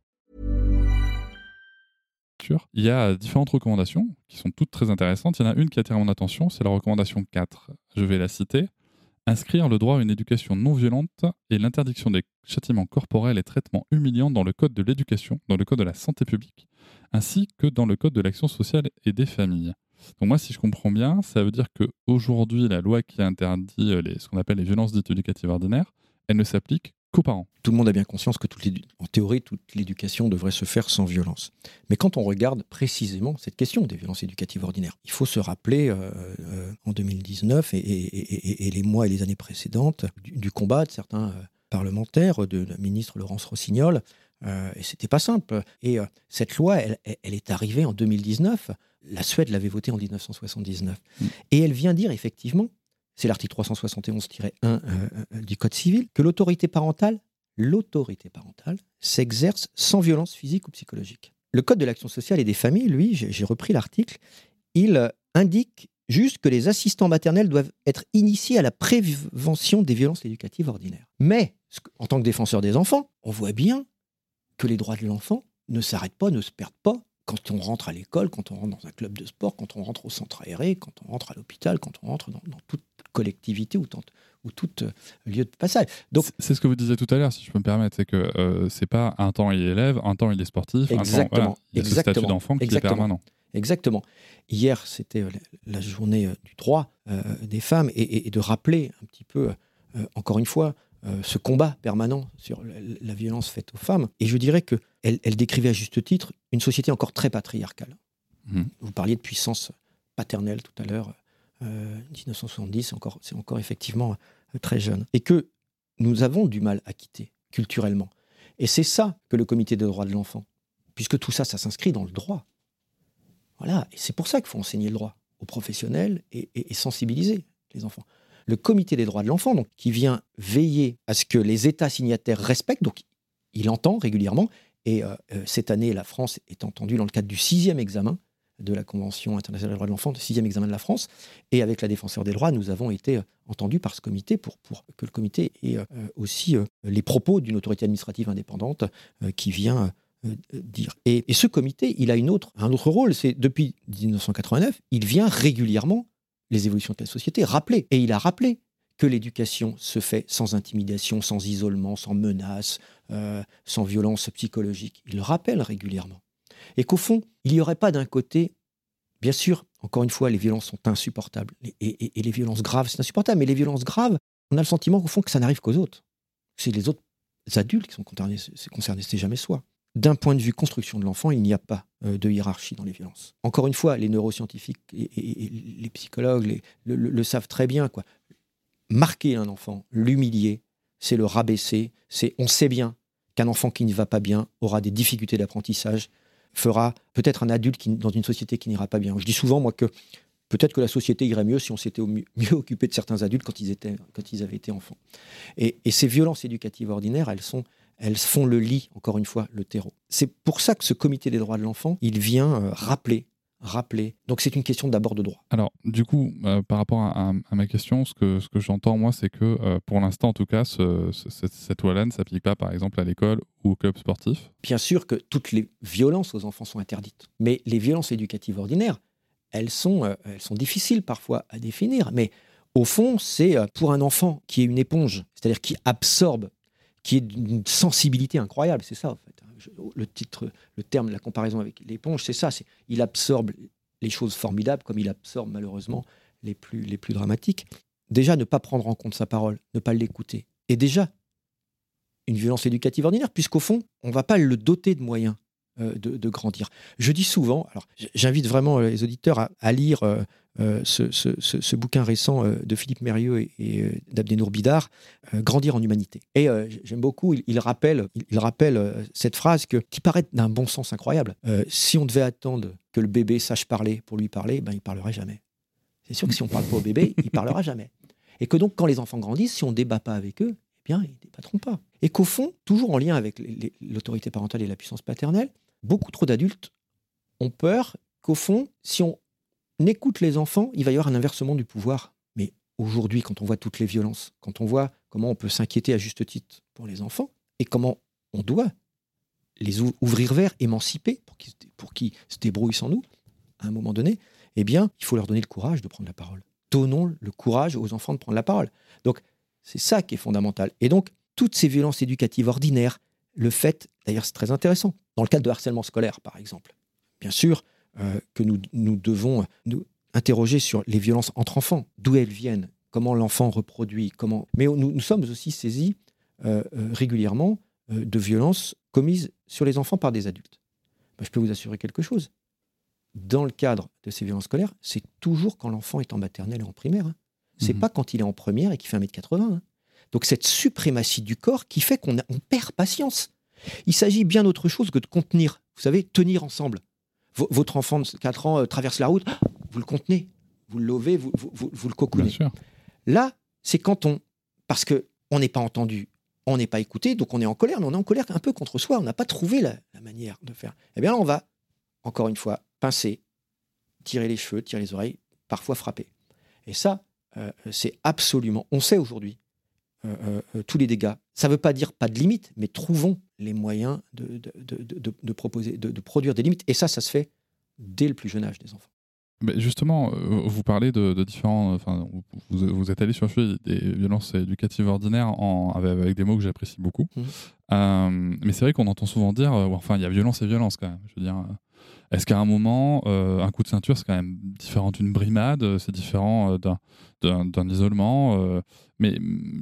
Il y a différentes recommandations qui sont toutes très intéressantes. Il y en a une qui attire mon attention, c'est la recommandation quatre. Je vais la citer. Inscrire le droit à une éducation non violente et l'interdiction des châtiments corporels et traitements humiliants dans le code de l'éducation, dans le code de la santé publique, ainsi que dans le code de l'action sociale et des familles. Donc moi, si je comprends bien, ça veut dire qu'aujourd'hui, la loi qui interdit les, ce qu'on appelle les violences dites éducatives ordinaires, elle ne s'applique qu'aux parents. Tout le monde a bien conscience que, toute en théorie, toute l'éducation devrait se faire sans violence. Mais quand on regarde précisément cette question des violences éducatives ordinaires, il faut se rappeler euh, euh, en deux mille dix-neuf et, et, et, et les mois et les années précédentes du, du combat de certains euh, parlementaires, de la ministre Laurence Rossignol, euh, et c'était pas simple. Et euh, cette loi, elle, elle est arrivée en deux mille dix-neuf. La Suède l'avait votée en dix-neuf cent soixante-dix-neuf. Mmh. Et elle vient dire effectivement, c'est l'article trois cent soixante et onze tiret un euh, euh, du Code civil, que l'autorité parentale, l'autorité parentale s'exerce sans violence physique ou psychologique. Le Code de l'action sociale et des familles, lui, j'ai, j'ai repris l'article, il indique juste que les assistants maternels doivent être initiés à la prévention des violences éducatives ordinaires. Mais, en tant que défenseur des enfants, on voit bien que les droits de l'enfant ne s'arrêtent pas, ne se perdent pas quand on rentre à l'école, quand on rentre dans un club de sport, quand on rentre au centre aéré, quand on rentre à l'hôpital, quand on rentre dans, dans toute collectivité ou, tente, ou tout euh, lieu de passage. Donc, c'est, c'est ce que vous disiez tout à l'heure, si je peux me permettre, c'est que euh, c'est pas un temps il est élève, un temps il est sportif, exactement, un temps, voilà, il y a ce statut d'enfant qui est permanent. Exactement. Hier, c'était euh, la journée euh, du droit euh, des femmes et, et, et de rappeler un petit peu, euh, encore une fois, Euh, ce combat permanent sur la, la violence faite aux femmes. Et je dirais qu'elle elle décrivait à juste titre une société encore très patriarcale. Mmh. Vous parliez de puissance paternelle tout à l'heure, euh, dix-neuf cent soixante-dix, encore, c'est encore effectivement euh, très jeune. Et que nous avons du mal à quitter, culturellement. Et c'est ça que le comité des droits de l'enfant, puisque tout ça, ça s'inscrit dans le droit. Voilà, et c'est pour ça qu'il faut enseigner le droit aux professionnels et, et, et sensibiliser les enfants. Le comité des droits de l'enfant, donc, qui vient veiller à ce que les États signataires respectent, donc il entend régulièrement, et euh, cette année, la France est entendue dans le cadre du sixième examen de la Convention internationale des droits de l'enfant, du sixième examen de la France, et avec la Défenseure des droits, nous avons été euh, entendus par ce comité pour, pour que le comité ait euh, aussi euh, les propos d'une autorité administrative indépendante euh, qui vient euh, dire. Et, et ce comité, il a une autre, un autre rôle, c'est depuis dix-neuf cent quatre-vingt-neuf, il vient régulièrement les évolutions de la société, rappeler. Et il a rappelé que l'éducation se fait sans intimidation, sans isolement, sans menace, euh, sans violence psychologique. Il le rappelle régulièrement. Et qu'au fond, il n'y aurait pas d'un côté, bien sûr, encore une fois, les violences sont insupportables. Et, et, et les violences graves, c'est insupportable. Mais les violences graves, on a le sentiment qu'au fond, que ça n'arrive qu'aux autres. C'est les autres adultes qui sont concernés, c'est, concernés, c'est jamais soi. D'un point de vue construction de l'enfant, il n'y a pas euh, de hiérarchie dans les violences. Encore une fois, les neuroscientifiques et, et, et les psychologues les, le, le, le savent très bien, quoi. Marquer un enfant, l'humilier, c'est le rabaisser. C'est, on sait bien qu'un enfant qui ne va pas bien aura des difficultés d'apprentissage, fera peut-être un adulte qui, dans une société qui n'ira pas bien. Je dis souvent, moi, que peut-être que la société irait mieux si on s'était mieux, mieux occupé de certains adultes quand ils, étaient, quand ils avaient été enfants. Et, et ces violences éducatives ordinaires, elles, sont, elles font le lit, encore une fois, le terreau. C'est pour ça que ce comité des droits de l'enfant, il vient euh, rappeler, rappeler. Donc c'est une question d'abord de droit. Alors, du coup, euh, par rapport à, à, à ma question, ce que, ce que j'entends, moi, c'est que, euh, pour l'instant, en tout cas, ce, ce, cette loi-là ne s'applique pas, par exemple, à l'école ou au club sportif. Bien sûr que toutes les violences aux enfants sont interdites. Mais les violences éducatives ordinaires, Elles sont, euh, elles sont difficiles parfois à définir, mais au fond, c'est euh, pour un enfant qui est une éponge, c'est-à-dire qui absorbe, qui est d'une sensibilité incroyable, c'est ça en fait. Je, le titre, le terme, la comparaison avec l'éponge, c'est ça. C'est, il absorbe les choses formidables comme il absorbe malheureusement les plus, les plus dramatiques. Déjà, ne pas prendre en compte sa parole, ne pas l'écouter. Et déjà, une violence éducative ordinaire, puisqu'au fond, on ne va pas le doter de moyens. De, de grandir. Je dis souvent, alors j'invite vraiment les auditeurs à, à lire euh, euh, ce, ce, ce, ce bouquin récent euh, de Philippe Mérieux et, et euh, d'Abdenour Bidar, euh, Grandir en Humanité. Et euh, j'aime beaucoup, il, il rappelle, il, il rappelle euh, cette phrase que, qui paraît d'un bon sens incroyable. Euh, si on devait attendre que le bébé sache parler pour lui parler, ben, il ne parlerait jamais. C'est sûr que si on ne parle pas au bébé, il ne parlera jamais. Et que donc, quand les enfants grandissent, si on ne débat pas avec eux, eh bien, ils ne débattront pas. Et qu'au fond, toujours en lien avec les, les, l'autorité parentale et la puissance paternelle, beaucoup trop d'adultes ont peur qu'au fond, si on écoute les enfants, il va y avoir un inversement du pouvoir. Mais aujourd'hui, quand on voit toutes les violences, quand on voit comment on peut s'inquiéter à juste titre pour les enfants et comment on doit les ouvrir vers, émanciper pour qu'ils, pour qu'ils se débrouillent sans nous, à un moment donné, eh bien, il faut leur donner le courage de prendre la parole. Donnons le courage aux enfants de prendre la parole. Donc, c'est ça qui est fondamental. Et donc, toutes ces violences éducatives ordinaires, le fait, d'ailleurs c'est très intéressant, dans le cadre de harcèlement scolaire par exemple, bien sûr euh, que nous, nous devons nous interroger sur les violences entre enfants, d'où elles viennent, comment l'enfant reproduit, comment... mais nous, nous sommes aussi saisis euh, régulièrement euh, de violences commises sur les enfants par des adultes. Ben, je peux vous assurer quelque chose, dans le cadre de ces violences scolaires, c'est toujours quand l'enfant est en maternelle et en primaire. Hein. C'est mmh. pas quand il est en première et qu'il fait un mètre quatre-vingts. Hein. Donc cette suprématie du corps qui fait qu'on a, on perd patience. Il s'agit bien d'autre chose que de contenir. Vous savez, tenir ensemble. V- votre enfant de quatre ans euh, traverse la route, vous le contenez, vous le levez, vous, vous, vous, vous le cocounez. Bien sûr. Là, c'est quand on... Parce qu'on n'est pas entendu, on n'est pas écouté, donc on est en colère, mais on est en colère un peu contre soi. On n'a pas trouvé la, la manière de faire. Eh bien là, on va, encore une fois, pincer, tirer les cheveux, tirer les oreilles, parfois frapper. Et ça, euh, c'est absolument... On sait aujourd'hui Euh, euh, tous les dégâts. Ça ne veut pas dire pas de limite, mais trouvons les moyens de, de, de, de, de, proposer, de, de produire des limites. Et ça, ça se fait dès le plus jeune âge des enfants. Mais justement, vous parlez de, de différents... Enfin, vous, vous êtes allé sur le sujet des violences éducatives ordinaires en, avec, avec des mots que j'apprécie beaucoup. Mmh. Euh, mais c'est vrai qu'on entend souvent dire... Euh, enfin, il y a violence et violence quand même. Je veux dire... Euh... Est-ce qu'à un moment, euh, un coup de ceinture, c'est quand même différent d'une brimade, c'est différent euh, d'un, d'un, d'un isolement euh, mais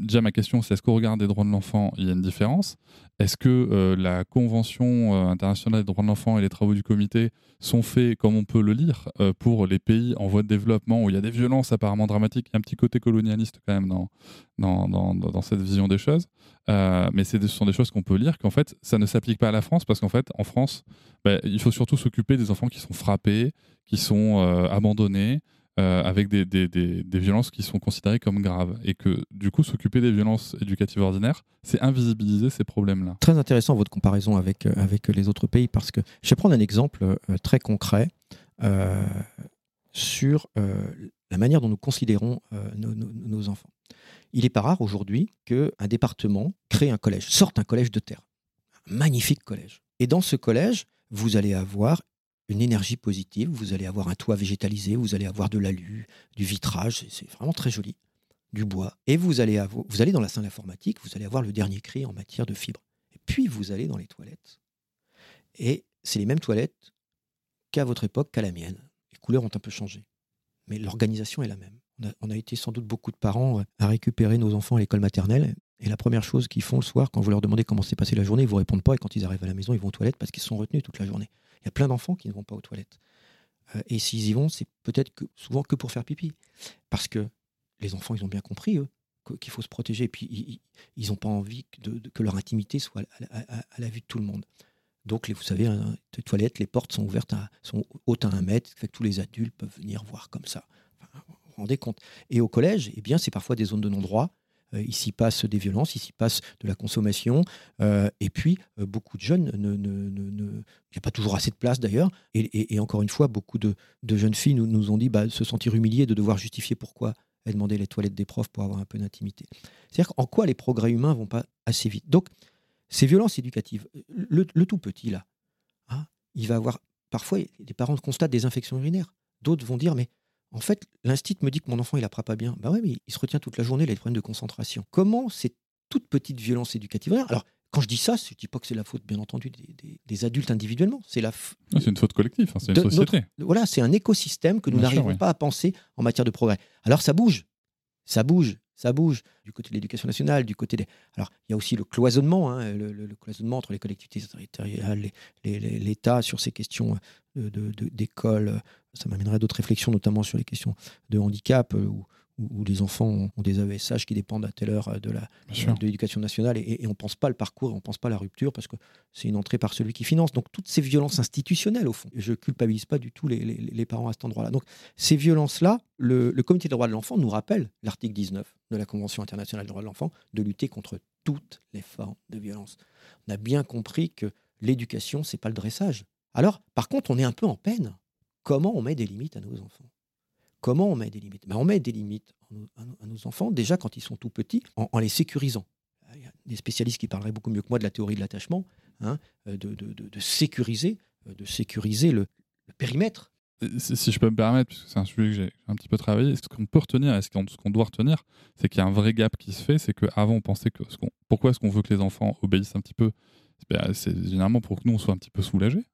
déjà, ma question, c'est est-ce qu'au regard des droits de l'enfant, il y a une différence ? Est-ce que euh, la Convention euh, internationale des droits de l'enfant et les travaux du comité sont faits, comme on peut le lire, euh, pour les pays en voie de développement où il y a des violences apparemment dramatiques, il y a un petit côté colonialiste quand même dans, dans, dans, dans cette vision des choses, euh, mais c'est, ce sont des choses qu'on peut lire, qu'en fait, ça ne s'applique pas à la France, parce qu'en fait, en France, bah, il faut surtout s'occuper des enfants qui sont frappés, qui sont euh, abandonnés, euh, avec des, des, des, des violences qui sont considérées comme graves. Et que, du coup, s'occuper des violences éducatives ordinaires, c'est invisibiliser ces problèmes-là. Très intéressant votre comparaison avec, euh, avec les autres pays, parce que je vais prendre un exemple euh, très concret euh, sur euh, la manière dont nous considérons euh, nos, nos, nos enfants. Il n'est pas rare aujourd'hui qu'un département crée un collège, sorte un collège de terre, un magnifique collège. Et dans ce collège, vous allez avoir une énergie positive, vous allez avoir un toit végétalisé, vous allez avoir de l'alu, du vitrage, c'est, c'est vraiment très joli. du bois, et vous allez, avoir, vous allez dans la salle informatique, vous allez avoir le dernier cri en matière de fibres. Et puis vous allez dans les toilettes, et c'est les mêmes toilettes qu'à votre époque, qu'à la mienne. Les couleurs ont un peu changé, mais l'organisation est la même. On a, on a été sans doute beaucoup de parents à récupérer nos enfants à l'école maternelle, et la première chose qu'ils font le soir, quand vous leur demandez comment s'est passée la journée, ils ne vous répondent pas, et quand ils arrivent à la maison, ils vont aux toilettes parce qu'ils sont retenus toute la journée. Il y a plein d'enfants qui ne vont pas aux toilettes. Euh, et s'ils y vont, c'est peut-être que, souvent que pour faire pipi, parce que les enfants, ils ont bien compris, eux, qu'il faut se protéger, et puis ils n'ont pas envie de, de, que leur intimité soit à, à, à la vue de tout le monde. Donc, les, vous savez, hein, les toilettes, les portes sont ouvertes, à, sont hautes à un mètre, fait que tous les adultes peuvent venir voir comme ça. Enfin, vous vous rendez compte. Et au collège, eh bien, c'est parfois des zones de non-droit. Euh, il s'y passe des violences, il s'y passe de la consommation. Euh, et puis, euh, beaucoup de jeunes, ne, ne, ne, ne... il n'y a pas toujours assez de place d'ailleurs. Et, et, et encore une fois, beaucoup de, de jeunes filles nous, nous ont dit bah, se sentir humiliées de devoir justifier pourquoi elles demandaient les toilettes des profs pour avoir un peu d'intimité. C'est-à-dire qu'en quoi les progrès humains ne vont pas assez vite. Donc, ces violences éducatives, le, le tout petit, là, hein, il va avoir... Parfois, les parents constatent des infections urinaires. D'autres vont dire, mais en fait, l'instit me dit que mon enfant, il apprend pas bien. Ben oui, mais il se retient toute la journée, il a des problèmes de concentration. Comment ces toutes petites violences éducatives... Alors, quand je dis ça, je ne dis pas que c'est la faute, bien entendu, des, des, des adultes individuellement. C'est, la f... ah, c'est une faute collective, hein, c'est une société. Notre, voilà, c'est un écosystème que nous bien n'arrivons sûr, oui. pas à penser en matière de progrès. Alors, ça bouge, ça bouge. Ça bouge du côté de l'éducation nationale, du côté des... Alors, il y a aussi le cloisonnement, hein, le, le, le cloisonnement entre les collectivités territoriales, les, les, les, l'État sur ces questions de, de, de, d'école. Ça m'amènerait à d'autres réflexions, notamment sur les questions de handicap, où, où, où les enfants ont, ont des A E S H qui dépendent à telle heure de, la, de l'éducation nationale. Et, et on ne pense pas le parcours, on ne pense pas la rupture, parce que c'est une entrée par celui qui finance. Donc, toutes ces violences institutionnelles, au fond. Je ne culpabilise pas du tout les, les, les parents à cet endroit-là. Donc, ces violences-là, le, le Comité des droits de l'enfant nous rappelle l'article dix-neuf de la Convention internationale des droits de l'enfant, de lutter contre toutes les formes de violence. On a bien compris que l'éducation, ce n'est pas le dressage. Alors, par contre, on est un peu en peine. Comment on met des limites à nos enfants ? Comment on met des limites ? Ben, on met des limites à nos enfants, déjà quand ils sont tout petits, en, en les sécurisant. Il y a des spécialistes qui parleraient beaucoup mieux que moi de la théorie de l'attachement, hein, de, de, de, de sécuriser, de sécuriser le, le périmètre. Si je peux me permettre, parce que c'est un sujet que j'ai un petit peu travaillé, ce qu'on peut retenir et ce qu'on doit retenir, c'est qu'il y a un vrai gap qui se fait, c'est qu'avant on pensait que... Ce qu'on, pourquoi est-ce qu'on veut que les enfants obéissent un petit peu ? C'est généralement pour que nous on soit un petit peu soulagés,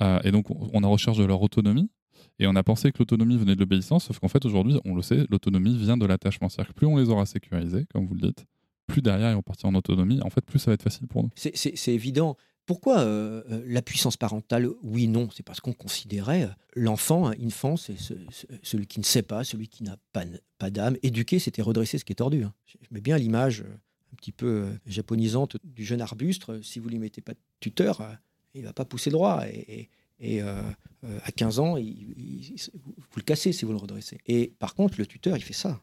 euh, et donc on est en recherche de leur autonomie, et on a pensé que l'autonomie venait de l'obéissance, sauf qu'en fait aujourd'hui, on le sait, l'autonomie vient de l'attachement. C'est-à-dire que plus on les aura sécurisés, comme vous le dites, plus derrière ils vont partir en autonomie, en fait plus ça va être facile pour nous. C'est, c'est, c'est évident. Pourquoi euh, la puissance parentale, oui, non ? C'est parce qu'on considérait l'enfant, hein, infant, c'est ce, ce, celui qui ne sait pas, celui qui n'a pas, pas d'âme. Éduquer, c'était redresser ce qui est tordu. Hein. Je mets bien l'image euh, un petit peu euh, japonisante du jeune arbuste. Euh, si vous ne lui mettez pas de tuteur, euh, il ne va pas pousser droit. Et, et, et euh, euh, à quinze ans, il, il, il, vous le cassez si vous le redressez. Et par contre, le tuteur, il fait ça.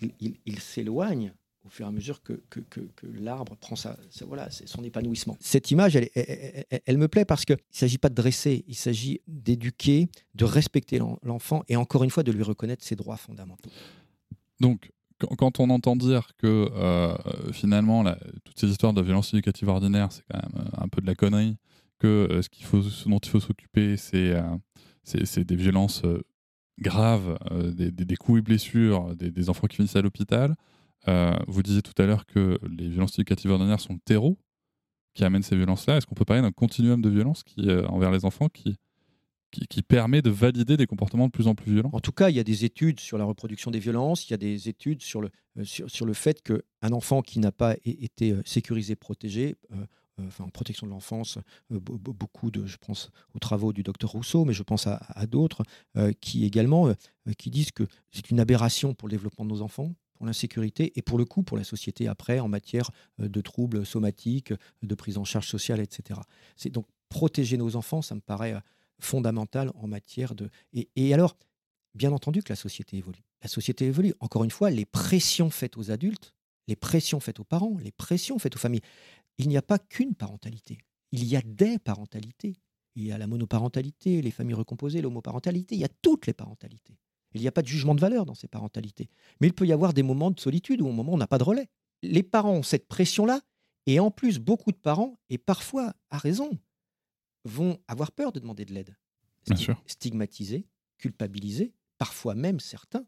Il, il, il s'éloigne au fur et à mesure que, que, que, que l'arbre prend sa, sa, voilà, son épanouissement. Cette image, elle, elle, elle, elle me plaît parce qu'il ne s'agit pas de dresser, il s'agit d'éduquer, de respecter l'enfant et encore une fois de lui reconnaître ses droits fondamentaux. Donc, quand on entend dire que euh, finalement, là, toutes ces histoires de violence éducative ordinaire, c'est quand même un peu de la connerie, que euh, ce, qu'il faut, ce dont il faut s'occuper, c'est, euh, c'est, c'est des violences euh, graves, euh, des, des, des coups et blessures, des, des enfants qui finissent à l'hôpital. Euh, vous disiez tout à l'heure que les violences éducatives ordinaires sont le terreau qui amène ces violences-là. Est-ce qu'on peut parler d'un continuum de violence qui, euh, envers les enfants qui, qui, qui permet de valider des comportements de plus en plus violents ? En tout cas, il y a des études sur la reproduction des violences, il y a des études sur le, euh, sur, sur le fait qu'un enfant qui n'a pas é- été sécurisé, protégé, euh, Enfin, en protection de l'enfance, beaucoup de, je pense aux travaux du docteur Rousseau, mais je pense à, à d'autres euh, qui également euh, qui disent que c'est une aberration pour le développement de nos enfants, pour l'insécurité et pour le coup pour la société après en matière de troubles somatiques, de prise en charge sociale, et cetera. C'est donc protéger nos enfants, ça me paraît fondamental en matière de et, et alors bien entendu que la société évolue. La société évolue. Encore une fois, les pressions faites aux adultes, les pressions faites aux parents, les pressions faites aux familles. Il n'y a pas qu'une parentalité, il y a des parentalités. Il y a la monoparentalité, les familles recomposées, l'homoparentalité, il y a toutes les parentalités. Il n'y a pas de jugement de valeur dans ces parentalités. Mais il peut y avoir des moments de solitude ou un moment où on n'a pas de relais. Les parents ont cette pression-là, et en plus, beaucoup de parents, et parfois, à raison, vont avoir peur de demander de l'aide. Bien sûr. Stigmatisés, culpabilisés, parfois même certains,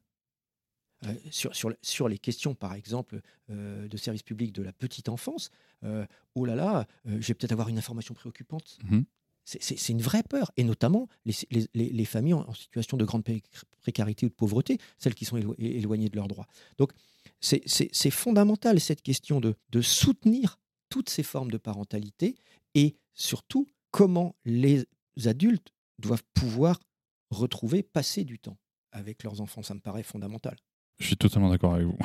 Euh, sur, sur, sur les questions, par exemple, euh, de service public de la petite enfance, euh, oh là là, euh, je vais peut-être avoir une information préoccupante. Mmh. C'est, c'est, c'est une vraie peur, et notamment les, les, les, les familles en, en situation de grande pré- précarité ou de pauvreté, celles qui sont élo- éloignées de leurs droits. Donc, c'est, c'est, c'est fondamental, cette question de, de soutenir toutes ces formes de parentalité, et surtout, comment les adultes doivent pouvoir retrouver, passer du temps avec leurs enfants. Ça me paraît fondamental. Je suis totalement d'accord avec vous.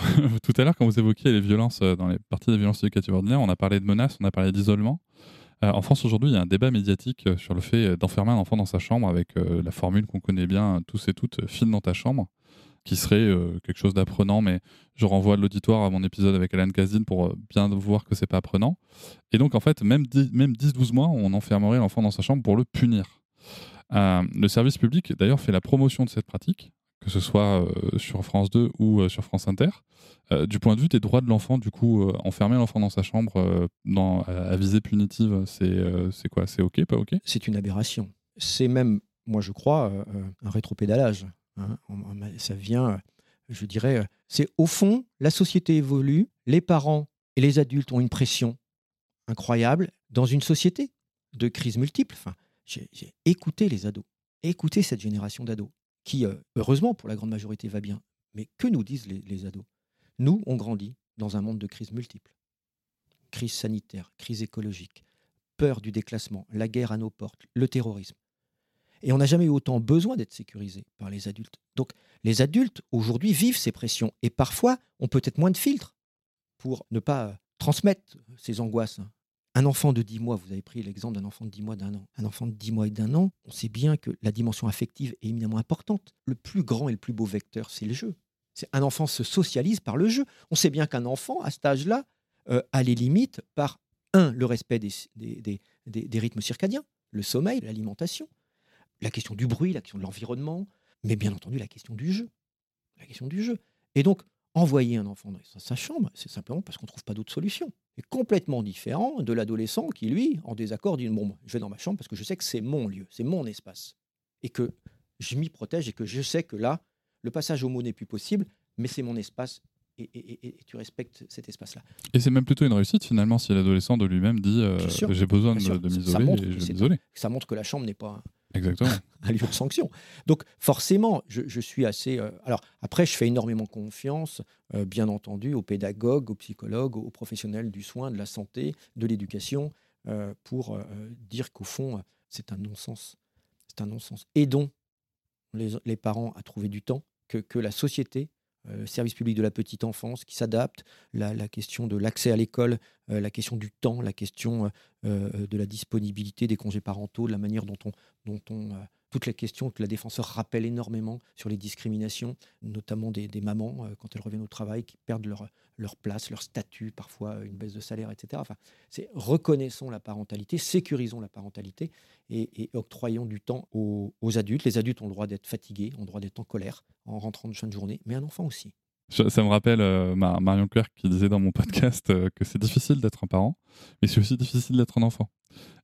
Tout à l'heure, quand vous évoquiez les violences, dans les parties des violences éducatives ordinaires, on a parlé de menaces, on a parlé d'isolement. Euh, en France, aujourd'hui, il y a un débat médiatique sur le fait d'enfermer un enfant dans sa chambre avec euh, la formule qu'on connaît bien tous et toutes, « file dans ta chambre », qui serait euh, quelque chose d'apprenant, mais je renvoie l'auditoire à mon épisode avec Alain Cazine pour euh, bien voir que c'est pas apprenant. Et donc, en fait, même, même dix douze mois, on enfermerait l'enfant dans sa chambre pour le punir. Euh, le service public, d'ailleurs, fait la promotion de cette pratique, que ce soit euh, sur France deux ou euh, sur France Inter, euh, du point de vue des droits de l'enfant. Du coup, euh, enfermer l'enfant dans sa chambre euh, dans, à, à visée punitive, c'est, euh, c'est quoi? C'est OK, pas OK? C'est une aberration. C'est même, moi je crois, euh, un rétropédalage. Hein. On, on, ça vient, je dirais, c'est au fond, la société évolue, les parents et les adultes ont une pression incroyable dans une société de crises multiples. Enfin, j'ai, j'ai écouté les ados, écouté cette génération d'ados, qui, heureusement, pour la grande majorité, va bien. Mais que nous disent les, les ados? Nous, on grandit dans un monde de crises multiples. Crise sanitaire, crise écologique, peur du déclassement, la guerre à nos portes, le terrorisme. Et on n'a jamais eu autant besoin d'être sécurisés par les adultes. Donc, les adultes, aujourd'hui, vivent ces pressions. Et parfois, ont peut-être moins de filtres pour ne pas transmettre ces angoisses. Un enfant de dix mois, vous avez pris l'exemple d'un enfant de dix mois, d'un an. Un enfant de dix mois et d'un an, on sait bien que la dimension affective est éminemment importante. Le plus grand et le plus beau vecteur, c'est le jeu. C'est, un enfant se socialise par le jeu. On sait bien qu'un enfant, à cet âge-là, euh, a les limites par, un, le respect des, des, des, des, des rythmes circadiens, le sommeil, l'alimentation, la question du bruit, la question de l'environnement, mais bien entendu la question du jeu. La question du jeu. Et donc, envoyer un enfant dans sa chambre, c'est simplement parce qu'on ne trouve pas d'autre solution. C'est complètement différent de l'adolescent qui, lui, en désaccord, dit « Bon, je vais dans ma chambre parce que je sais que c'est mon lieu, c'est mon espace. Et que je m'y protège et que je sais que là, le passage au mot n'est plus possible, mais c'est mon espace et, et, et, et tu respectes cet espace-là. » Et c'est même plutôt une réussite, finalement, si l'adolescent de lui-même dit euh, « J'ai besoin de, de m'isoler et je vais m'isoler. » Ça montre que la chambre n'est pas... Exactement. Un lieu de sanction. Donc, forcément, je, je suis assez... Euh, alors, après, je fais énormément confiance, euh, bien entendu, aux pédagogues, aux psychologues, aux professionnels du soin, de la santé, de l'éducation, euh, pour euh, dire qu'au fond, c'est un non-sens. C'est un non-sens. Aidons les, les parents à trouver du temps, que, que la société, euh, le service public de la petite enfance, qui s'adapte, la, la question de l'accès à l'école, euh, la question du temps, la question euh, de la disponibilité des congés parentaux, de la manière dont on... dont on euh, toutes les questions que la défenseure rappelle énormément sur les discriminations, notamment des, des mamans, euh, quand elles reviennent au travail, qui perdent leur, leur place, leur statut, parfois une baisse de salaire, et cetera. Enfin, c'est reconnaissons la parentalité, sécurisons la parentalité et, et octroyons du temps aux, aux adultes. Les adultes ont le droit d'être fatigués, ont le droit d'être en colère en rentrant de fin de journée, mais un enfant aussi. Ça me rappelle euh, Marion Clerc qui disait dans mon podcast euh, que c'est difficile d'être un parent, mais c'est aussi difficile d'être un enfant.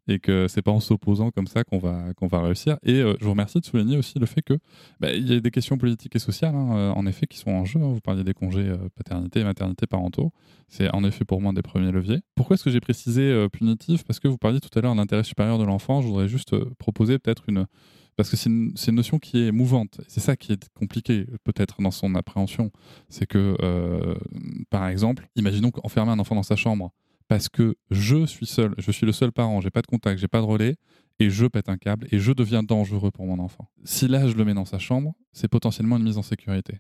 Et que c'est pas en s'opposant comme ça qu'on va, qu'on va réussir. Et euh, je vous remercie de souligner aussi le fait que bah, y a des questions politiques et sociales, hein, en effet, qui sont en jeu. Hein. Vous parliez des congés euh, paternité et maternité parentaux. C'est en effet pour moi un des premiers leviers. Pourquoi est-ce que j'ai précisé euh, punitif? Parce que vous parliez tout à l'heure de l'intérêt supérieur de l'enfant. Je voudrais juste euh, proposer peut-être une... Parce que c'est une, c'est une notion qui est mouvante. C'est ça qui est compliqué, peut-être, dans son appréhension. C'est que, euh, par exemple, imaginons qu'enfermer un enfant dans sa chambre parce que je suis seul, je suis le seul parent, j'ai pas de contact, j'ai pas de relais, et je pète un câble, et je deviens dangereux pour mon enfant. Si là, je le mets dans sa chambre, c'est potentiellement une mise en sécurité.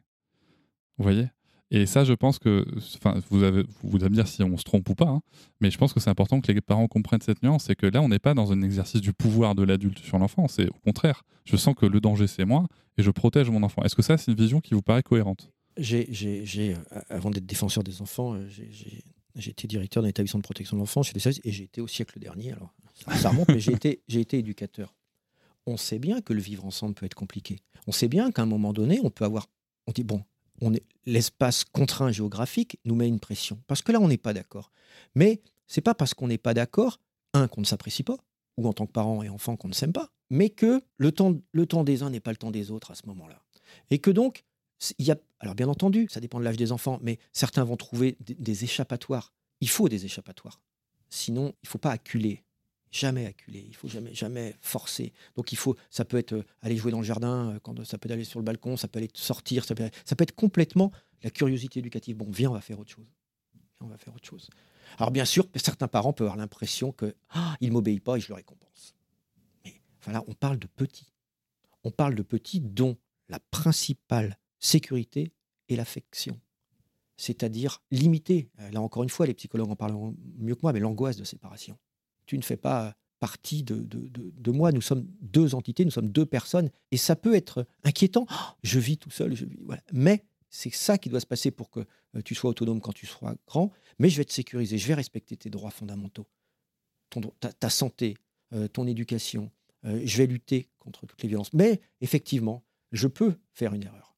Vous voyez ? Et ça, je pense que, enfin, vous, avez, vous allez me dire si on se trompe ou pas, hein, mais je pense que c'est important que les parents comprennent cette nuance, c'est que là, on n'est pas dans un exercice du pouvoir de l'adulte sur l'enfant, c'est au contraire. Je sens que le danger, c'est moi, et je protège mon enfant. Est-ce que ça, c'est une vision qui vous paraît cohérente ? j'ai, j'ai, j'ai, Avant d'être défenseur des enfants, j'ai... j'ai... J'ai été directeur d'un établissement de protection de l'enfance chez les services et j'ai été au siècle dernier. Alors, ça remonte, mais j'ai été, j'ai été éducateur. On sait bien que le vivre ensemble peut être compliqué. On sait bien qu'à un moment donné, on peut avoir... On dit, bon, on est, l'espace contraint géographique nous met une pression. Parce que là, on n'est pas d'accord. Mais ce n'est pas parce qu'on n'est pas d'accord, un, qu'on ne s'apprécie pas, ou en tant que parent et enfant, qu'on ne s'aime pas, mais que le temps, le temps des uns n'est pas le temps des autres à ce moment-là. Et que donc, Il y a, alors bien entendu, ça dépend de l'âge des enfants, mais certains vont trouver des, des échappatoires. Il faut des échappatoires. Sinon, il ne faut pas acculer. Jamais acculer. Il ne faut jamais, jamais forcer. Donc, il faut, ça peut être aller jouer dans le jardin, quand, ça peut aller sur le balcon, ça peut aller sortir, ça peut, ça peut être complètement la curiosité éducative. Bon, viens, on va faire autre chose. Viens, on va faire autre chose. Alors, bien sûr, certains parents peuvent avoir l'impression que ah, il ne m'obéit pas et je le récompense. Mais enfin, là, on parle de petits. On parle de petits dont la principale sécurité et l'affection. C'est-à-dire limiter, là encore une fois, les psychologues en parleront mieux que moi, mais l'angoisse de séparation. Tu ne fais pas partie de, de, de, de moi, nous sommes deux entités, nous sommes deux personnes, et ça peut être inquiétant. Oh, je vis tout seul, je vis, voilà. Mais c'est ça qui doit se passer pour que tu sois autonome quand tu seras grand, mais je vais te sécuriser, je vais respecter tes droits fondamentaux, ton, ta, ta santé, euh, ton éducation, euh, je vais lutter contre toutes les violences. Mais effectivement, je peux faire une erreur.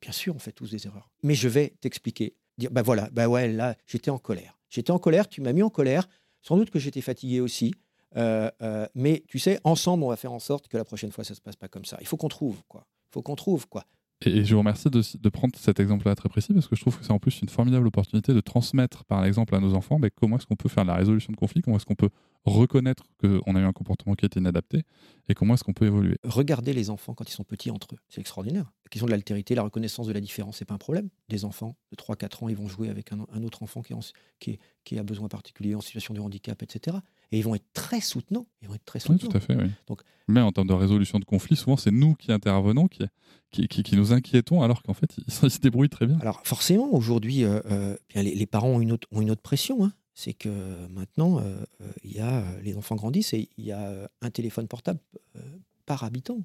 Bien sûr, on fait tous des erreurs. Mais je vais t'expliquer. Dire, ben voilà, ben ouais, là, j'étais en colère. J'étais en colère, tu m'as mis en colère. Sans doute que j'étais fatigué aussi. Euh, euh, mais tu sais, ensemble, on va faire en sorte que la prochaine fois, ça ne se passe pas comme ça. Il faut qu'on trouve, quoi. Il faut qu'on trouve, quoi. Et je vous remercie de, de prendre cet exemple-là très précis, parce que je trouve que c'est en plus une formidable opportunité de transmettre, par exemple, à nos enfants, ben, comment est-ce qu'on peut faire de la résolution de conflits, comment est-ce qu'on peut reconnaître qu'on a eu un comportement qui était inadapté, et comment est-ce qu'on peut évoluer. Regardez les enfants quand ils sont petits entre eux, c'est extraordinaire. La question de l'altérité, la reconnaissance de la différence, c'est pas un problème. Des enfants de trois à quatre ans, ils vont jouer avec un, un autre enfant qui, en, qui, est, qui a besoin particulier, en situation de handicap, et cetera. Et ils vont être très soutenants. Ils vont être très soutenants. Oui, tout à fait, oui. Donc, mais en termes de résolution de conflits, souvent, c'est nous qui intervenons, qui, qui, qui, qui nous inquiétons, alors qu'en fait, ils, ils se débrouillent très bien. Alors forcément, aujourd'hui, euh, euh, les, les parents ont une autre, ont une autre pression, hein. C'est que maintenant, euh, y a, les enfants grandissent et il y a un téléphone portable euh, par habitant,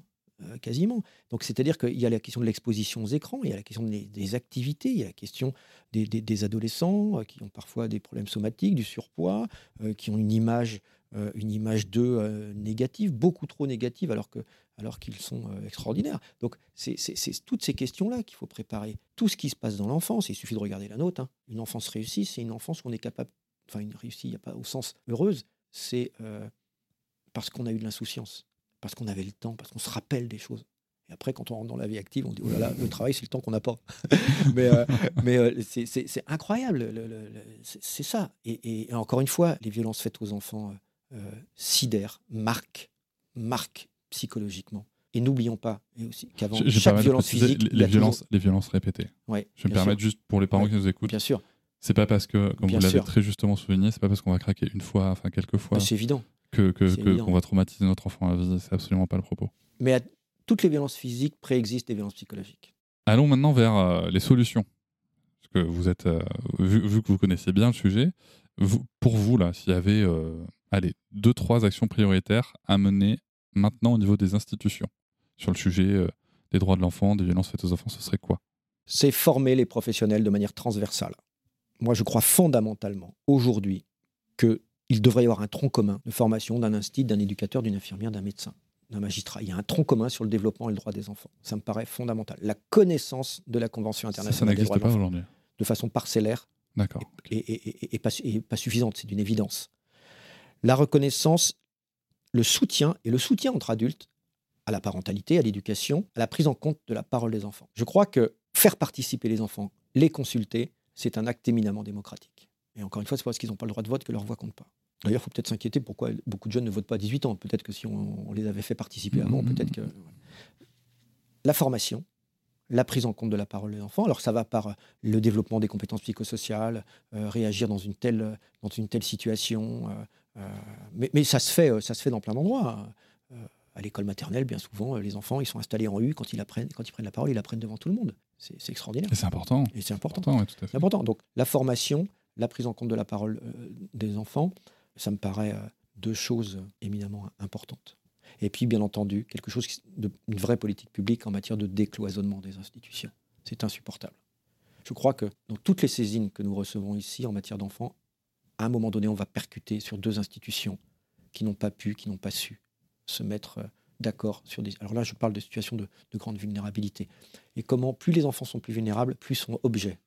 euh, quasiment. Donc, c'est-à-dire qu'il y a la question de l'exposition aux écrans, il y a la question des, des activités, il y a la question des, des, des adolescents euh, qui ont parfois des problèmes somatiques, du surpoids, euh, qui ont une image, euh, une image d'eux euh, négative, beaucoup trop négative, alors, que, alors qu'ils sont euh, extraordinaires. Donc, c'est, c'est, c'est toutes ces questions-là qu'il faut préparer. Tout ce qui se passe dans l'enfance, il suffit de regarder la nôtre, hein. Une enfance réussie, c'est une enfance où on est capable. Enfin, une réussite, il n'y a pas au sens heureuse, c'est euh, parce qu'on a eu de l'insouciance, parce qu'on avait le temps, parce qu'on se rappelle des choses. Et après, quand on rentre dans la vie active, on dit, oh là là, le travail, c'est le temps qu'on n'a pas. mais euh, mais euh, c'est, c'est, c'est incroyable, le, le, le, c'est, c'est ça. Et, et, et encore une fois, les violences faites aux enfants euh, euh, sidèrent, marquent, marquent psychologiquement. Et n'oublions pas et aussi, qu'avant je, je chaque violence physique... Les, les, violences, toujours... les violences répétées. Ouais, je vais me permettre, juste pour les parents ouais, qui nous écoutent. Bien sûr. C'est pas parce que, comme bien vous l'avez sûr. Très justement souligné, c'est pas parce qu'on va craquer une fois, enfin quelques fois, c'est évident. Que, que, c'est que, évident. Qu'on va traumatiser notre enfant à la vie. C'est absolument pas le propos. Mais à, toutes les violences physiques préexistent des violences psychologiques. Allons maintenant vers euh, les solutions. Parce que vous êtes, euh, vu, vu que vous connaissez bien le sujet, vous, pour vous, là, s'il y avait euh, allez, deux, trois actions prioritaires à mener maintenant au niveau des institutions sur le sujet euh, des droits de l'enfant, des violences faites aux enfants, ce serait quoi ? C'est former les professionnels de manière transversale. Moi, je crois fondamentalement, aujourd'hui, qu'il devrait y avoir un tronc commun de formation d'un institut, d'un éducateur, d'une infirmière, d'un médecin, d'un magistrat. Il y a un tronc commun sur le développement et le droit des enfants. Ça me paraît fondamental. La connaissance de la Convention internationale des droits de l'enfant. Ça, ça n'existe pas aujourd'hui. De façon parcellaire. D'accord. Et, et, et, et, et, pas, et pas suffisante, c'est d'une évidence. La reconnaissance, le soutien, et le soutien entre adultes, à la parentalité, à l'éducation, à la prise en compte de la parole des enfants. Je crois que faire participer les enfants, les consulter, c'est un acte éminemment démocratique. Et encore une fois, c'est parce qu'ils n'ont pas le droit de vote que leur voix compte pas. D'ailleurs, il faut peut-être s'inquiéter pourquoi beaucoup de jeunes ne votent pas à dix-huit ans. Peut-être que si on, on les avait fait participer avant, peut-être que... La formation, la prise en compte de la parole de l'enfant, alors ça va par le développement des compétences psychosociales, euh, réagir dans une telle, dans une telle situation. Euh, euh, mais, mais ça se fait, ça se fait dans plein d'endroits. Euh, à l'école maternelle, bien souvent, les enfants, ils sont installés en U. Quand ils, apprennent, quand ils prennent la parole, ils la prennent devant tout le monde. C'est, c'est extraordinaire. Et c'est important. Et c'est important. C'est important, ouais, tout à fait. C'est important. Donc, la formation, la prise en compte de la parole euh, des enfants, ça me paraît euh, deux choses éminemment importantes. Et puis, bien entendu, quelque chose de, une vraie politique publique en matière de décloisonnement des institutions. C'est insupportable. Je crois que dans toutes les saisines que nous recevons ici en matière d'enfants, à un moment donné, on va percuter sur deux institutions qui n'ont pas pu, qui n'ont pas su se mettre d'accord sur des... Alors là, je parle de situations de, de grande vulnérabilité. Et comment, plus les enfants sont plus vulnérables, plus sont objets.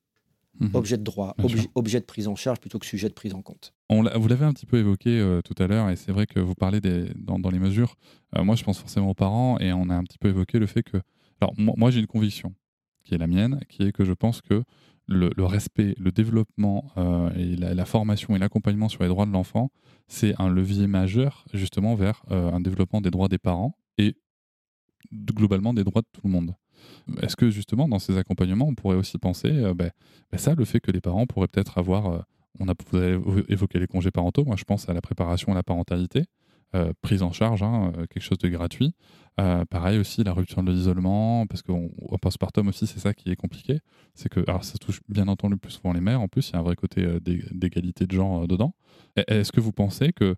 Mmh. Objets de droit, obje, objets de prise en charge plutôt que sujet de prise en compte. On l'a, vous l'avez un petit peu évoqué euh, tout à l'heure, et c'est vrai que vous parlez des, dans, dans les mesures. Euh, moi, je pense forcément aux parents, et on a un petit peu évoqué le fait que... Alors, moi, moi j'ai une conviction qui est la mienne, qui est que je pense que le, le respect, le développement euh, et la, la formation et l'accompagnement sur les droits de l'enfant, c'est un levier majeur justement vers euh, un développement des droits des parents et globalement des droits de tout le monde. Est-ce que justement dans ces accompagnements on pourrait aussi penser euh, bah, bah ça, le fait que les parents pourraient peut-être avoir euh, on a, vous avez évoqué les congés parentaux, moi je pense à la préparation à la parentalité, euh, prise en charge, hein, quelque chose de gratuit, euh, pareil aussi la rupture de l'isolement, parce qu'en postpartum aussi c'est ça qui est compliqué, c'est que alors ça touche bien entendu plus souvent les mères, en plus il y a un vrai côté euh, d'égalité de genre euh, dedans. Est-ce que vous pensez que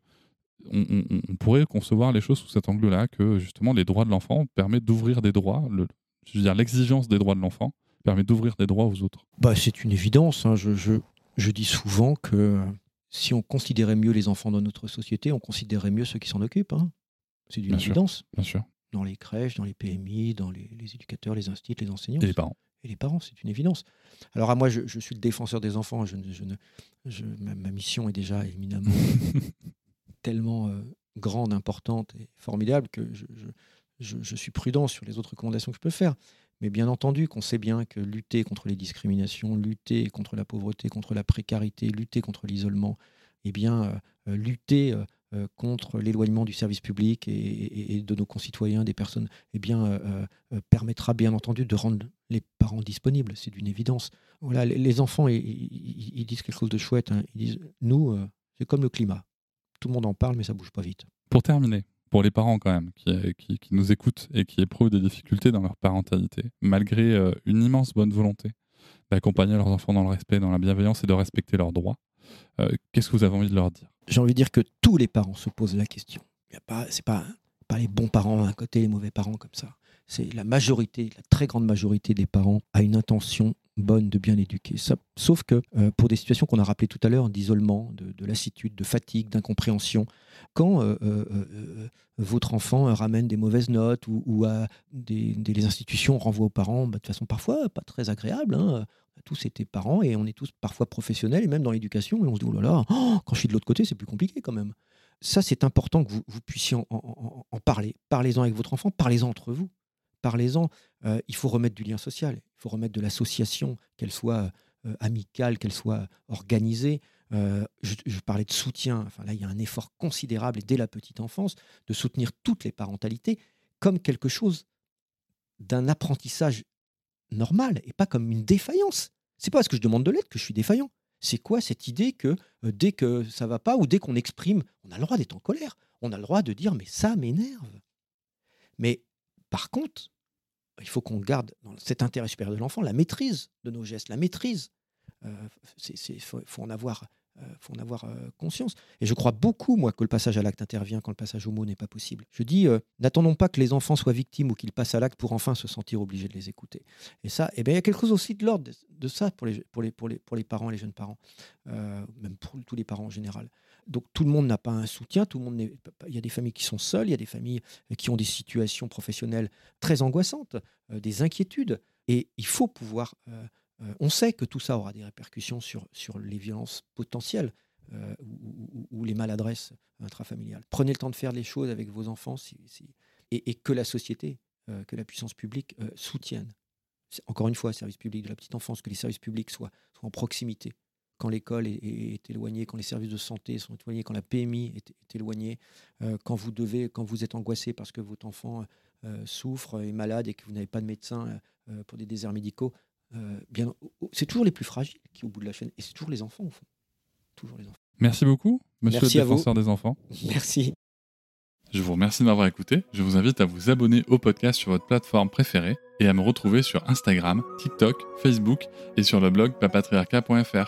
On, on, on pourrait concevoir les choses sous cet angle-là, que justement les droits de l'enfant permettent d'ouvrir des droits, le, je veux dire l'exigence des droits de l'enfant permet d'ouvrir des droits aux autres? Bah, c'est une évidence, hein. je, je, je dis souvent que si on considérait mieux les enfants dans notre société, on considérait mieux ceux qui s'en occupent, hein. C'est une bien évidence, sûr, bien sûr. Dans les crèches, dans les P M I, dans les, les éducateurs, les instits, les enseignants. Et les parents. Et les parents, c'est une évidence. Alors à moi, je, je suis le défenseur des enfants, je, je ne, je, ma, ma mission est déjà éminemment... tellement euh, grande, importante et formidable que je, je, je, je suis prudent sur les autres recommandations que je peux faire. Mais bien entendu qu'on sait bien que lutter contre les discriminations, lutter contre la pauvreté, contre la précarité, lutter contre l'isolement, eh bien, euh, lutter euh, contre l'éloignement du service public et, et, et de nos concitoyens, des personnes, eh bien, euh, euh, permettra bien entendu de rendre les parents disponibles. C'est d'une évidence. Voilà, les, les enfants, ils, ils, ils disent quelque chose de chouette, hein. Ils disent, nous, euh, c'est comme le climat. Tout le monde en parle, mais ça ne bouge pas vite. Pour terminer, pour les parents quand même, qui, qui, qui nous écoutent et qui éprouvent des difficultés dans leur parentalité, malgré euh, une immense bonne volonté d'accompagner leurs enfants dans le respect, dans la bienveillance et de respecter leurs droits, euh, qu'est-ce que vous avez envie de leur dire ? J'ai envie de dire que tous les parents se posent la question. Ce n'est pas, pas, pas les bons parents d'un côté, les mauvais parents comme ça. C'est la majorité, la très grande majorité des parents a une intention bonne de bien éduquer. Ça, sauf que euh, pour des situations qu'on a rappelées tout à l'heure, d'isolement, de, de lassitude, de fatigue, d'incompréhension, quand euh, euh, euh, votre enfant ramène des mauvaises notes ou, ou à des, des les institutions renvoient aux parents bah, de façon parfois pas très agréable, hein. On a tous été parents et on est tous parfois professionnels et même dans l'éducation et on se dit oh là là, oh, quand je suis de l'autre côté c'est plus compliqué quand même. Ça c'est important que vous, vous puissiez en, en, en parler. Parlez-en avec votre enfant, parlez-en entre vous. Parlez-en, euh, il faut remettre du lien social, il faut remettre de l'association, qu'elle soit euh, amicale, qu'elle soit organisée. Euh, je, je parlais de soutien, enfin, là il y a un effort considérable, et dès la petite enfance, de soutenir toutes les parentalités comme quelque chose d'un apprentissage normal et pas comme une défaillance. C'est pas parce que je demande de l'aide que je suis défaillant. C'est quoi cette idée que euh, dès que ça va pas ou dès qu'on exprime, on a le droit d'être en colère, on a le droit de dire mais ça m'énerve. Mais par contre, il faut qu'on garde dans cet intérêt supérieur de l'enfant la maîtrise de nos gestes, la maîtrise. Il euh, faut, faut en avoir, euh, faut en avoir euh, conscience. Et je crois beaucoup, moi, que le passage à l'acte intervient quand le passage au mot n'est pas possible. Je dis, euh, n'attendons pas que les enfants soient victimes ou qu'ils passent à l'acte pour enfin se sentir obligés de les écouter. Et ça, eh bien, il y a quelque chose aussi de l'ordre de, de ça pour les, pour les, pour les, pour les parents et les jeunes parents, euh, même pour tous les parents en général. Donc tout le monde n'a pas un soutien, tout le monde n'est... il y a des familles qui sont seules, il y a des familles qui ont des situations professionnelles très angoissantes, euh, des inquiétudes. Et il faut pouvoir... Euh, euh, on sait que tout ça aura des répercussions sur, sur les violences potentielles euh, ou, ou, ou les maladresses intrafamiliales. Prenez le temps de faire les choses avec vos enfants si, si, et, et que la société, euh, que la puissance publique euh, soutienne. C'est, encore une fois, service public de la petite enfance, que les services publics soient, soient en proximité. Quand l'école est, est, est éloignée, quand les services de santé sont éloignés, quand la P M I est, est éloignée, euh, quand vous devez, quand vous êtes angoissé parce que votre enfant euh, souffre, est malade et que vous n'avez pas de médecin euh, pour des déserts médicaux, euh, bien, c'est toujours les plus fragiles qui au bout de la chaîne, et c'est toujours les enfants au fond, toujours les enfants. Merci beaucoup, monsieur Merci le défenseur des enfants. Merci. Je vous remercie de m'avoir écouté. Je vous invite à vous abonner au podcast sur votre plateforme préférée et à me retrouver sur Instagram, TikTok, Facebook et sur le blog papatriarcat point f r.